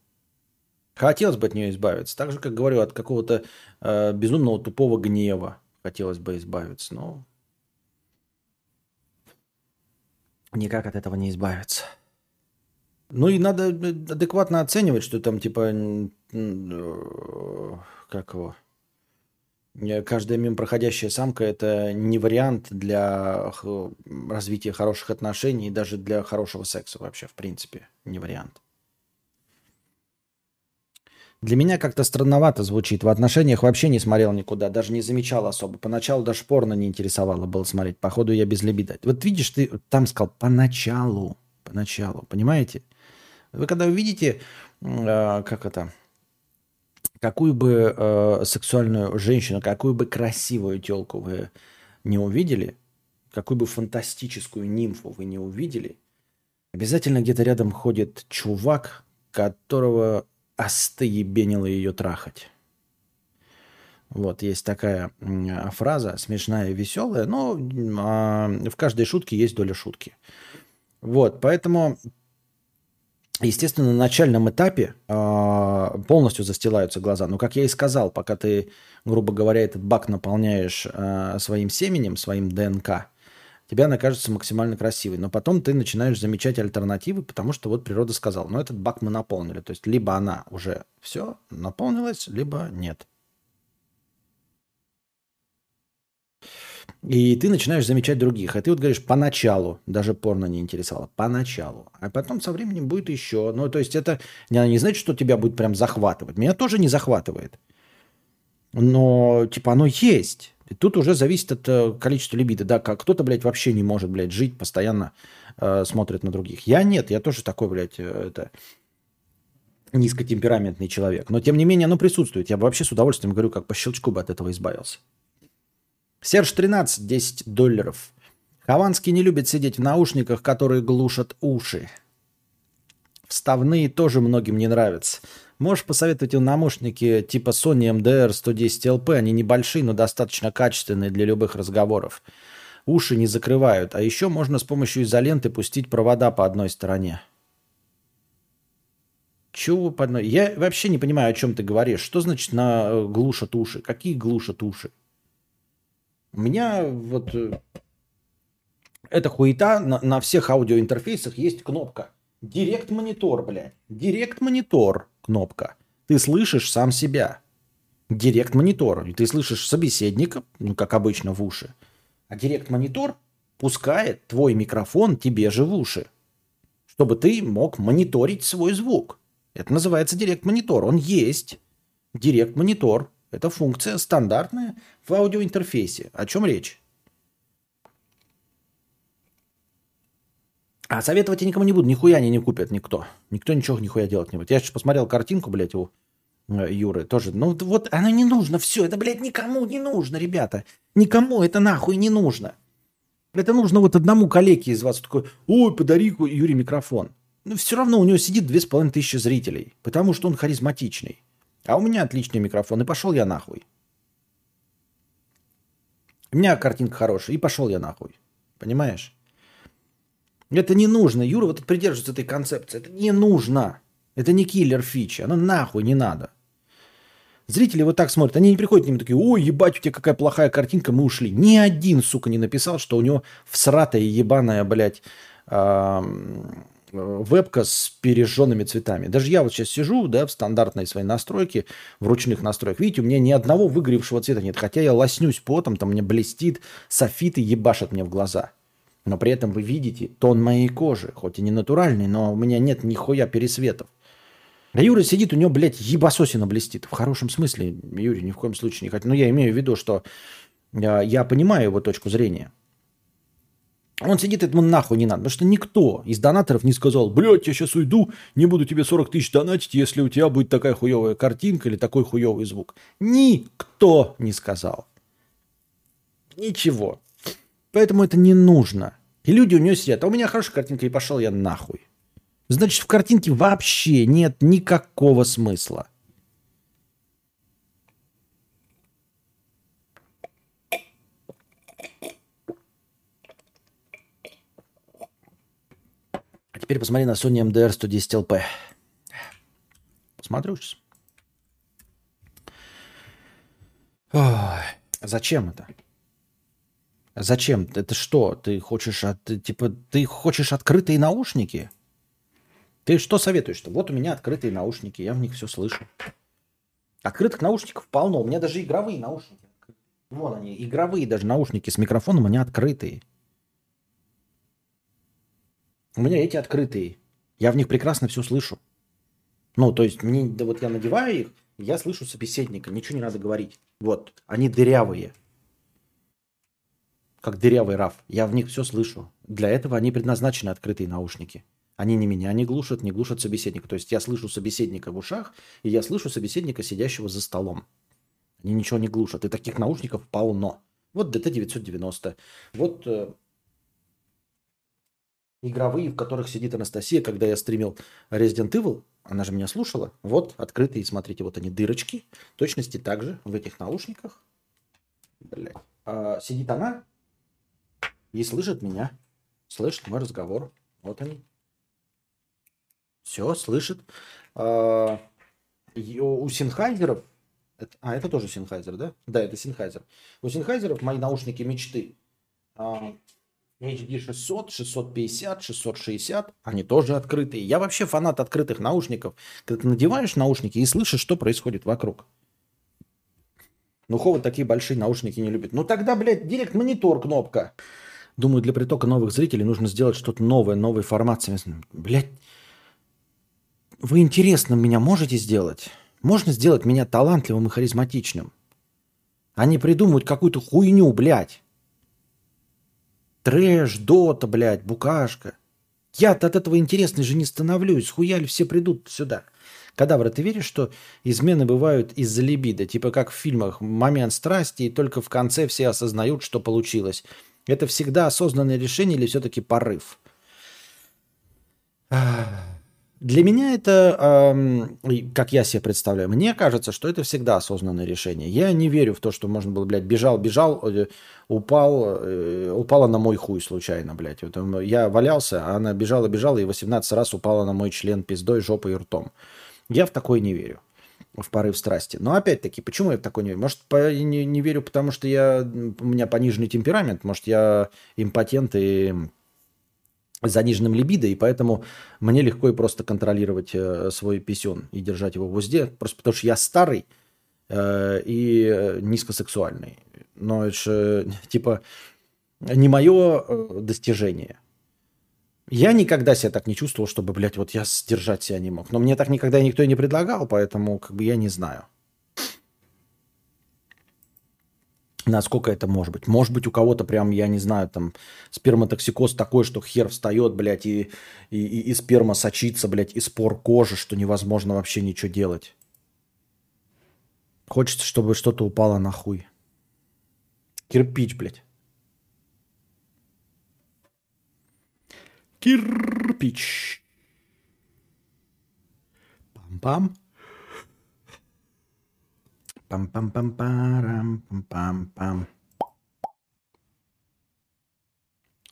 Хотелось бы от нее избавиться. Так же, как говорю, от какого-то безумного тупого гнева хотелось бы избавиться. Но никак от этого не избавиться. Ну и надо адекватно оценивать, что там типа... Как его? Каждая мимо проходящая самка – это не вариант для развития хороших отношений и даже для хорошего секса вообще, в принципе, не вариант. Для меня как-то странновато звучит. В отношениях вообще не смотрел никуда, даже не замечал особо. Поначалу даже порно не интересовало было смотреть. Походу, я без либидо. Вот видишь, ты там сказал поначалу, понимаете? Вы когда увидите, как это, какую бы сексуальную женщину, какую бы красивую телку вы не увидели, какую бы фантастическую нимфу вы не увидели, обязательно где-то рядом ходит чувак, которого... остыебенило ее трахать. Вот, есть такая фраза, смешная и веселая, но в каждой шутке есть доля шутки. Вот, поэтому, естественно, на начальном этапе полностью застилаются глаза. Но, как я и сказал, пока ты, грубо говоря, этот бак наполняешь своим семенем, своим ДНК, тебе она кажется максимально красивой. Но потом ты начинаешь замечать альтернативы, потому что вот природа сказала, ну, этот бак мы наполнили. То есть, либо она уже все наполнилась, либо нет. И ты начинаешь замечать других. А ты вот говоришь, поначалу даже порно не интересовало. Поначалу. А потом со временем будет еще. Ну, то есть, это не значит, что тебя будет прям захватывать. Меня тоже не захватывает. Но, типа, оно есть. И тут уже зависит от количества либидо. Да, кто-то, блядь, вообще не может, блядь, жить, постоянно смотрит на других. Я нет, я тоже такой, блядь, это низкотемпераментный человек. Но, тем не менее, оно присутствует. Я бы вообще с удовольствием, говорю, как по щелчку бы от этого избавился. Серж 13, $10. Хованский не любит сидеть в наушниках, которые глушат уши. Вставные тоже многим не нравятся. Можешь посоветовать им наушники типа Sony MDR-110LP. Они небольшие, но достаточно качественные для любых разговоров. Уши не закрывают. А еще можно с помощью изоленты пустить провода по одной стороне. Чего по одной? Я вообще не понимаю, о чем ты говоришь. Что значит глушат уши? Какие глушат уши? У меня вот... эта хуета на всех аудиоинтерфейсах есть кнопка. Директ-монитор, блядь. Директ-монитор. Кнопка. Ты слышишь сам себя. Директ-монитор. Ты слышишь собеседника, ну, как обычно, в уши. А директ-монитор пускает твой микрофон тебе же в уши, чтобы ты мог мониторить свой звук. Это называется директ-монитор. Он есть. Директ-монитор. Это функция стандартная в аудиоинтерфейсе. О чем речь? А советовать я никому не буду, нихуя они не купят никто. Никто ничего нихуя делать не будет. Я сейчас посмотрел картинку, блядь, у Юры тоже. Ну вот оно не нужно, все, это, блядь, никому не нужно, ребята. Никому это нахуй не нужно. Это нужно вот одному коллеге из вас такой, ой, подари Юре микрофон. Но все равно у него сидит 2500 зрителей, потому что он харизматичный. А у меня отличный микрофон, и пошел я нахуй. У меня картинка хорошая, и пошел я нахуй. Понимаешь? Это не нужно. Юра вот придерживается этой концепции. Это не нужно. Это не киллер-фича. Оно нахуй не надо. Зрители вот так смотрят. Они не приходят к ним такие, ой, ебать, у тебя какая плохая картинка, мы ушли. Ни один, сука, не написал, что у него всратая ебаная, блядь, вебка с пережженными цветами. Даже я вот сейчас сижу, да, в стандартной своей настройке, в ручных настройках. Видите, у меня ни одного выгоревшего цвета нет. Хотя я лоснюсь потом, там мне блестит, софиты ебашат мне в глаза. Но при этом вы видите тон моей кожи, хоть и не натуральный, но у меня нет нихуя пересветов. А Юра сидит, у него, блядь, ебасосина блестит. В хорошем смысле, Юрий, ни в коем случае не хотел. Но я имею в виду, что я понимаю его точку зрения. Он сидит, этому нахуй не надо. Потому что никто из донаторов не сказал, блядь, я сейчас уйду, не буду тебе 40 000 донатить, если у тебя будет такая хуевая картинка или такой хуевый звук. Никто не сказал. Ничего. Поэтому это не нужно. И люди у нее сидят. А у меня хорошая картинка, и пошел я нахуй. Значит, в картинке вообще нет никакого смысла. А теперь посмотри на Sony MDR 110 LP. Посмотрю сейчас. Ой, зачем это? Зачем? Это что? Ты хочешь, ты хочешь открытые наушники? Ты что советуешь-то? Вот у меня открытые наушники, я в них все слышу. Открытых наушников полно. У меня даже игровые наушники. Вон они, игровые даже наушники с микрофоном, они открытые. У меня эти открытые. Я в них прекрасно все слышу. Ну, то есть, мне, да вот я надеваю их, я слышу собеседника, ничего не надо говорить. Вот, они дырявые. Как дырявый раф. Я в них все слышу. Для этого они предназначены, открытые наушники. Они не меня не глушат собеседника. То есть я слышу собеседника в ушах, и я слышу собеседника, сидящего за столом. Они ничего не глушат. И таких наушников полно. Вот DT-990. Вот игровые, в которых сидит Анастасия, когда я стримил Resident Evil. Она же меня слушала. Вот открытые, смотрите, вот они дырочки. В точности также в этих наушниках. Блядь. А, сидит она и слышит меня. Слышит мой разговор. Вот они. Все, слышит. У Sennheiser... А, это тоже Sennheiser, да? Да, это Sennheiser. У Sennheiser мои наушники мечты. HD 600, 650, 660. Они тоже открытые. Я вообще фанат открытых наушников. Когда ты надеваешь наушники и слышишь, что происходит вокруг. Ну, Хова такие большие наушники не любит. Ну, тогда, блядь, директ-монитор кнопка. Думаю, для притока новых зрителей нужно сделать что-то новое, новый формат. Блядь. Вы интересным меня можете сделать? Можно сделать меня талантливым и харизматичным? А не придумывать какую-то хуйню, блядь. Трэш, дота, блядь, букашка. Я-то от этого интересный же не становлюсь. Хуяли все придут сюда. Кадавр, ты веришь, что измены бывают из-за либидо? Типа как в фильмах «Момент страсти», и только в конце все осознают, что получилось. Это всегда осознанное решение или все-таки порыв? Для меня это, как я себе представляю, мне кажется, что это всегда осознанное решение. Я не верю в то, что можно было, блядь, бежал, упала на мой хуй случайно, блядь. Вот я валялся, а она бежала и 18 раз упала на мой член пиздой, жопой и ртом. Я в такое не верю, в порыв страсти. Но опять-таки, почему я в такое не верю? Может, не верю, потому что у меня пониженный темперамент, может, я импотент и... с заниженным либидо, и поэтому мне легко и просто контролировать свой писюн и держать его в узде, просто потому что я старый и низкосексуальный. Но это же, типа, не мое достижение. Я никогда себя так не чувствовал, чтобы, блядь, вот я сдержать себя не мог. Но мне так никогда никто и не предлагал, поэтому как бы я не знаю. Насколько это может быть? Может быть, у кого-то прям, я не знаю, там, сперматоксикоз такой, что хер встает, блядь, и сперма сочится, блядь, из пор кожи, что невозможно вообще ничего делать. Хочется, чтобы что-то упало на хуй. Кирпич, блядь. Кирпич. Пам-пам. Пам-пам-пам-парам-пам-пам-пам.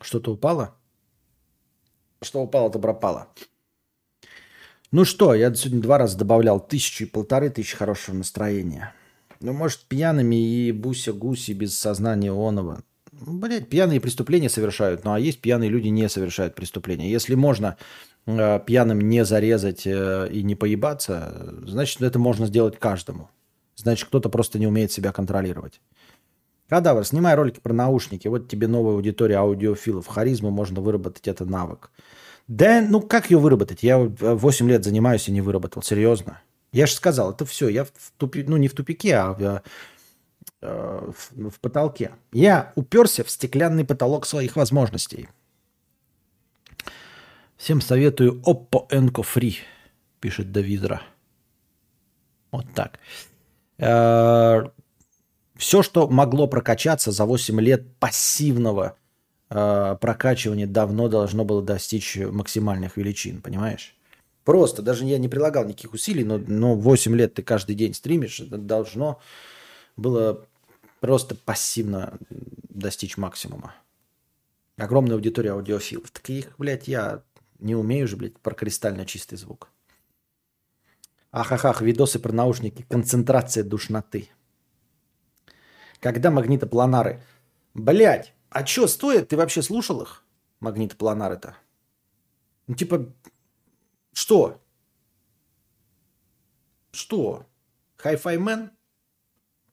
Что-то упало? Что упало, то пропало. Ну что, я сегодня 2 раза добавлял 1000 и 1500 хорошего настроения. Ну, может, пьяными и буся-гуси без сознания онова. Блять, пьяные преступления совершают. Ну, а есть пьяные люди, не совершают преступления. Если можно пьяным не зарезать и не поебаться, значит, это можно сделать каждому. Значит, кто-то просто не умеет себя контролировать. Кадавр, снимай ролики про наушники. Вот тебе новая аудитория аудиофилов. Харизму можно выработать, это навык. Да, ну как ее выработать? Я 8 лет занимаюсь и не выработал. Серьезно. Я же сказал, это все. Я в тупике, ну не в тупике, а в потолке. Я уперся в стеклянный потолок своих возможностей. Всем советую Oppo Enco Free, пишет Давидра. Вот так. Все, что могло прокачаться за 8 лет пассивного прокачивание давно должно было достичь максимальных величин, понимаешь? Просто, даже я не прилагал никаких усилий, но 8 лет ты каждый день стримишь, это должно было просто пассивно достичь максимума. Огромная аудитория аудиофилов. Так их, блядь, я не умею же, блядь, про кристально чистый звук. Ахахах, видосы про наушники, концентрация душноты. Когда магнитопланары? Блядь, а чё стоит? Ты вообще слушал их? Магнитопланары-то? Ну типа... Что? Что? Hi-Fi Man?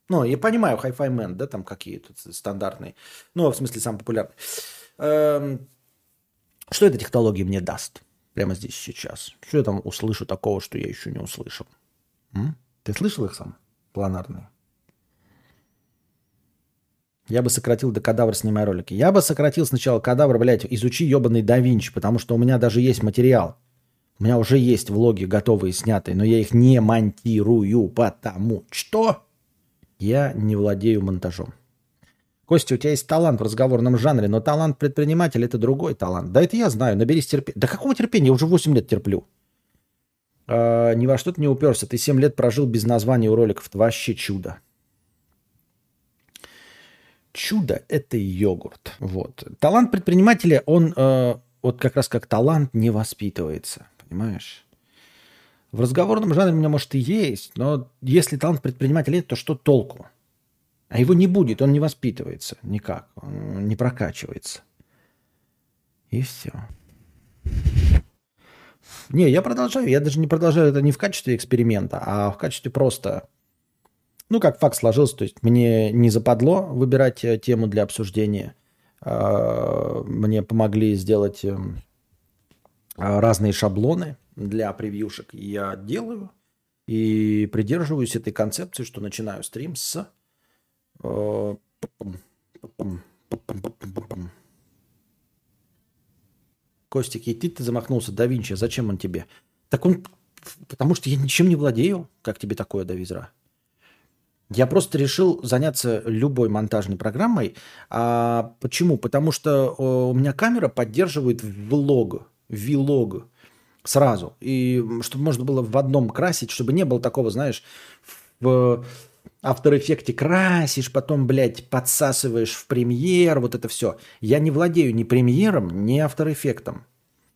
Ну, я понимаю, Hi-Fi Man, да, там какие-то стандартные. Ну, в смысле, самые популярные. Что эта технология мне даст? Прямо здесь, сейчас. Что я там услышу такого, что я еще не услышал? Ты слышал их сам? Планарные. Я бы сократил до кадавра, снимая ролики. Я бы сократил сначала кадавр, блядь, изучи ебаный Da Vinci, потому что у меня даже есть материал. У меня уже есть влоги готовые, снятые, но я их не монтирую, потому что я не владею монтажом. Костя, у тебя есть талант в разговорном жанре, но талант предпринимателя – это другой талант. Да это я знаю, наберись терпения. Да какого терпения? Я уже 8 лет терплю. Ни во что ты не уперся. Ты 7 лет прожил без названия у роликов. Это вообще чудо. Чудо – это йогурт. Вот. Талант предпринимателя, он вот как раз как талант не воспитывается. Понимаешь? В разговорном жанре у меня, может, и есть, но если талант предпринимателя нет, то что толку? А его не будет, он не воспитывается никак, он не прокачивается. И все. Не, я продолжаю, я даже не продолжаю это не в качестве эксперимента, а в качестве просто... Ну, как факт сложился, то есть мне не западло выбирать тему для обсуждения. Мне помогли сделать разные шаблоны для превьюшек. Я делаю и придерживаюсь этой концепции, что начинаю стрим с... Костик, и ты замахнулся, Да Винчи, зачем он тебе? Так он... Потому что я ничем не владею, как тебе такое, Давизра. Я просто решил заняться любой монтажной программой. А почему? Потому что у меня камера поддерживает V-log сразу. И чтобы можно было в одном красить, чтобы не было такого, знаешь, в After Effects красишь, потом, блядь, подсасываешь в Premiere, вот это все. Я не владею ни Premiere, ни After Effects.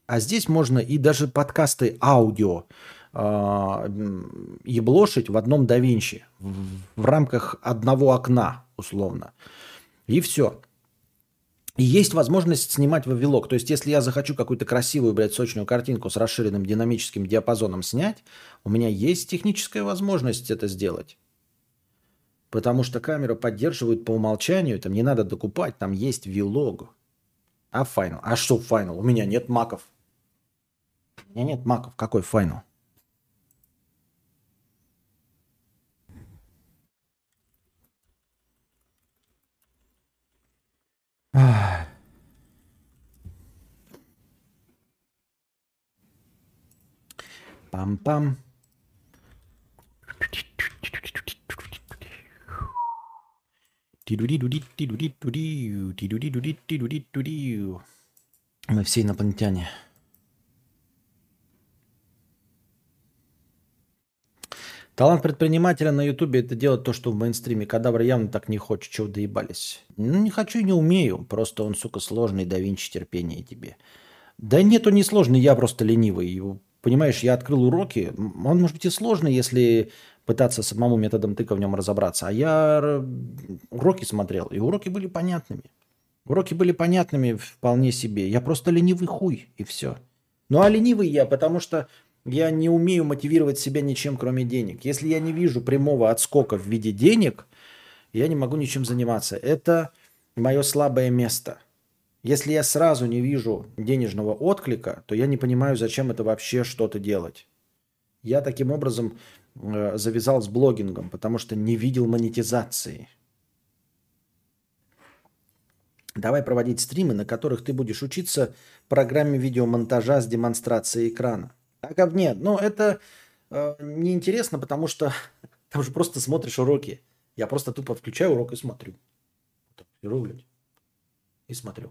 А здесь можно и даже подкасты аудио еблошить в одном Da Vinci в рамках одного окна условно. И все. И есть возможность снимать в V-log. То есть, если я захочу какую-то красивую, блядь, сочную картинку с расширенным динамическим диапазоном снять, у меня есть техническая возможность это сделать. Потому что камеру поддерживают по умолчанию, там не надо докупать, там есть V-log. А Final? А что Final? У меня нет маков. У меня нет маков. Какой Final? Пам-пам. Мы все инопланетяне. Талант предпринимателя на Ютубе – это делать то, что в мейнстриме. Кадавр явно так не хочет, чего доебались. Ну, не хочу и не умею. Просто он, сука, сложный, Да Винчи, терпение тебе. Да нет, он не сложный, я просто ленивый. Понимаешь, я открыл уроки. Он, может быть, и сложный, если пытаться самому методом тыка в нем разобраться. А я уроки смотрел, и уроки были понятными. Уроки были понятными вполне себе. Я просто ленивый хуй, и все. Ну, а ленивый я, потому что... Я не умею мотивировать себя ничем, кроме денег. Если я не вижу прямого отскока в виде денег, я не могу ничем заниматься. Это мое слабое место. Если я сразу не вижу денежного отклика, то я не понимаю, зачем это вообще что-то делать. Я таким образом завязал с блогингом, потому что не видел монетизации. Давай проводить стримы, на которых ты будешь учиться программе видеомонтажа с демонстрацией экрана. Так, а нет, ну это неинтересно, потому что там же просто смотришь уроки. Я просто тупо включаю урок и смотрю. И смотрю.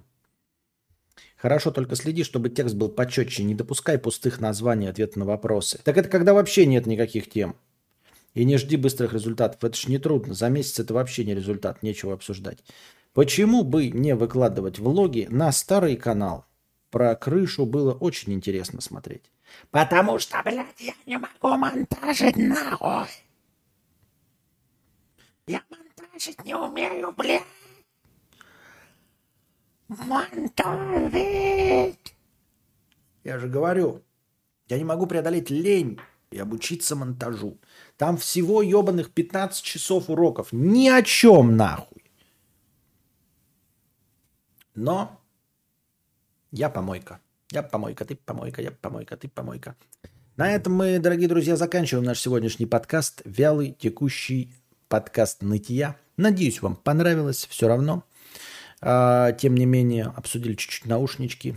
Хорошо, только следи, чтобы текст был почетче. Не допускай пустых названий ответа на вопросы. Так это когда вообще нет никаких тем. И не жди быстрых результатов. Это ж не трудно. За месяц это вообще не результат. Нечего обсуждать. Почему бы не выкладывать влоги на старый канал? Про крышу было очень интересно смотреть. Потому что, блядь, я не могу монтажить нахуй. Я монтажить не умею, блядь. Монтажить. Я же говорю, я не могу преодолеть лень и обучиться монтажу. Там всего ебаных 15 часов уроков. Ни о чем нахуй. Но я помойка. Я помойка, ты помойка, я помойка, ты помойка. На этом мы, дорогие друзья, заканчиваем наш сегодняшний подкаст. Вялый, текущий подкаст нытья. Надеюсь, вам понравилось. Все равно. Тем не менее, обсудили чуть-чуть наушнички.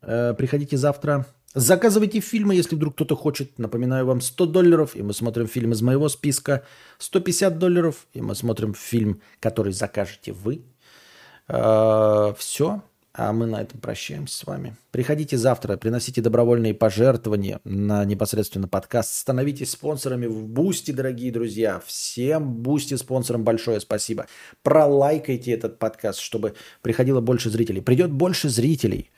Приходите завтра. Заказывайте фильмы, если вдруг кто-то хочет. Напоминаю вам, $100, и мы смотрим фильм из моего списка. $150, и мы смотрим фильм, который закажете вы. Все. А мы на этом прощаемся с вами. Приходите завтра, приносите добровольные пожертвования на непосредственно подкаст. Становитесь спонсорами в Boosty, дорогие друзья. Всем Boosty спонсорам большое спасибо. Пролайкайте этот подкаст, чтобы приходило больше зрителей. Придет больше зрителей.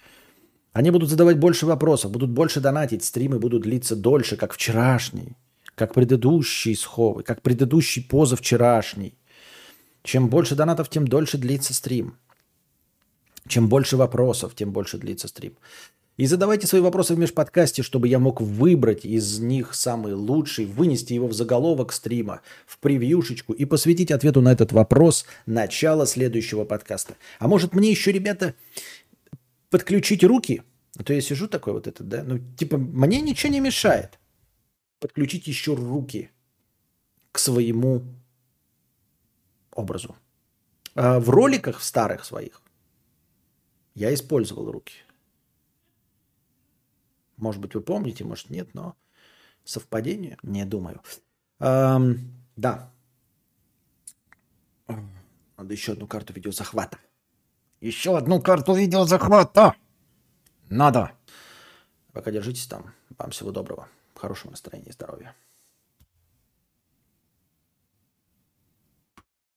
Они будут задавать больше вопросов, будут больше донатить. Стримы будут длиться дольше, как вчерашний, как предыдущий сховы, как предыдущий позавчерашний. Чем больше донатов, тем дольше длится стрим. Чем больше вопросов, тем больше длится стрим. И задавайте свои вопросы в межподкасте, чтобы я мог выбрать из них самый лучший, вынести его в заголовок стрима, в превьюшечку и посвятить ответу на этот вопрос начало следующего подкаста. А может мне еще, ребята, подключить руки? А то я сижу такой вот этот, да? Ну, типа, мне ничего не мешает подключить еще руки к своему образу. А в роликах в старых своих я использовал руки. Может быть, вы помните, может, нет, но совпадение? Не думаю. Да. Надо еще одну карту видеозахвата. Еще одну карту видеозахвата! Надо! Пока держитесь там. Вам всего доброго. Хорошего настроения и здоровья.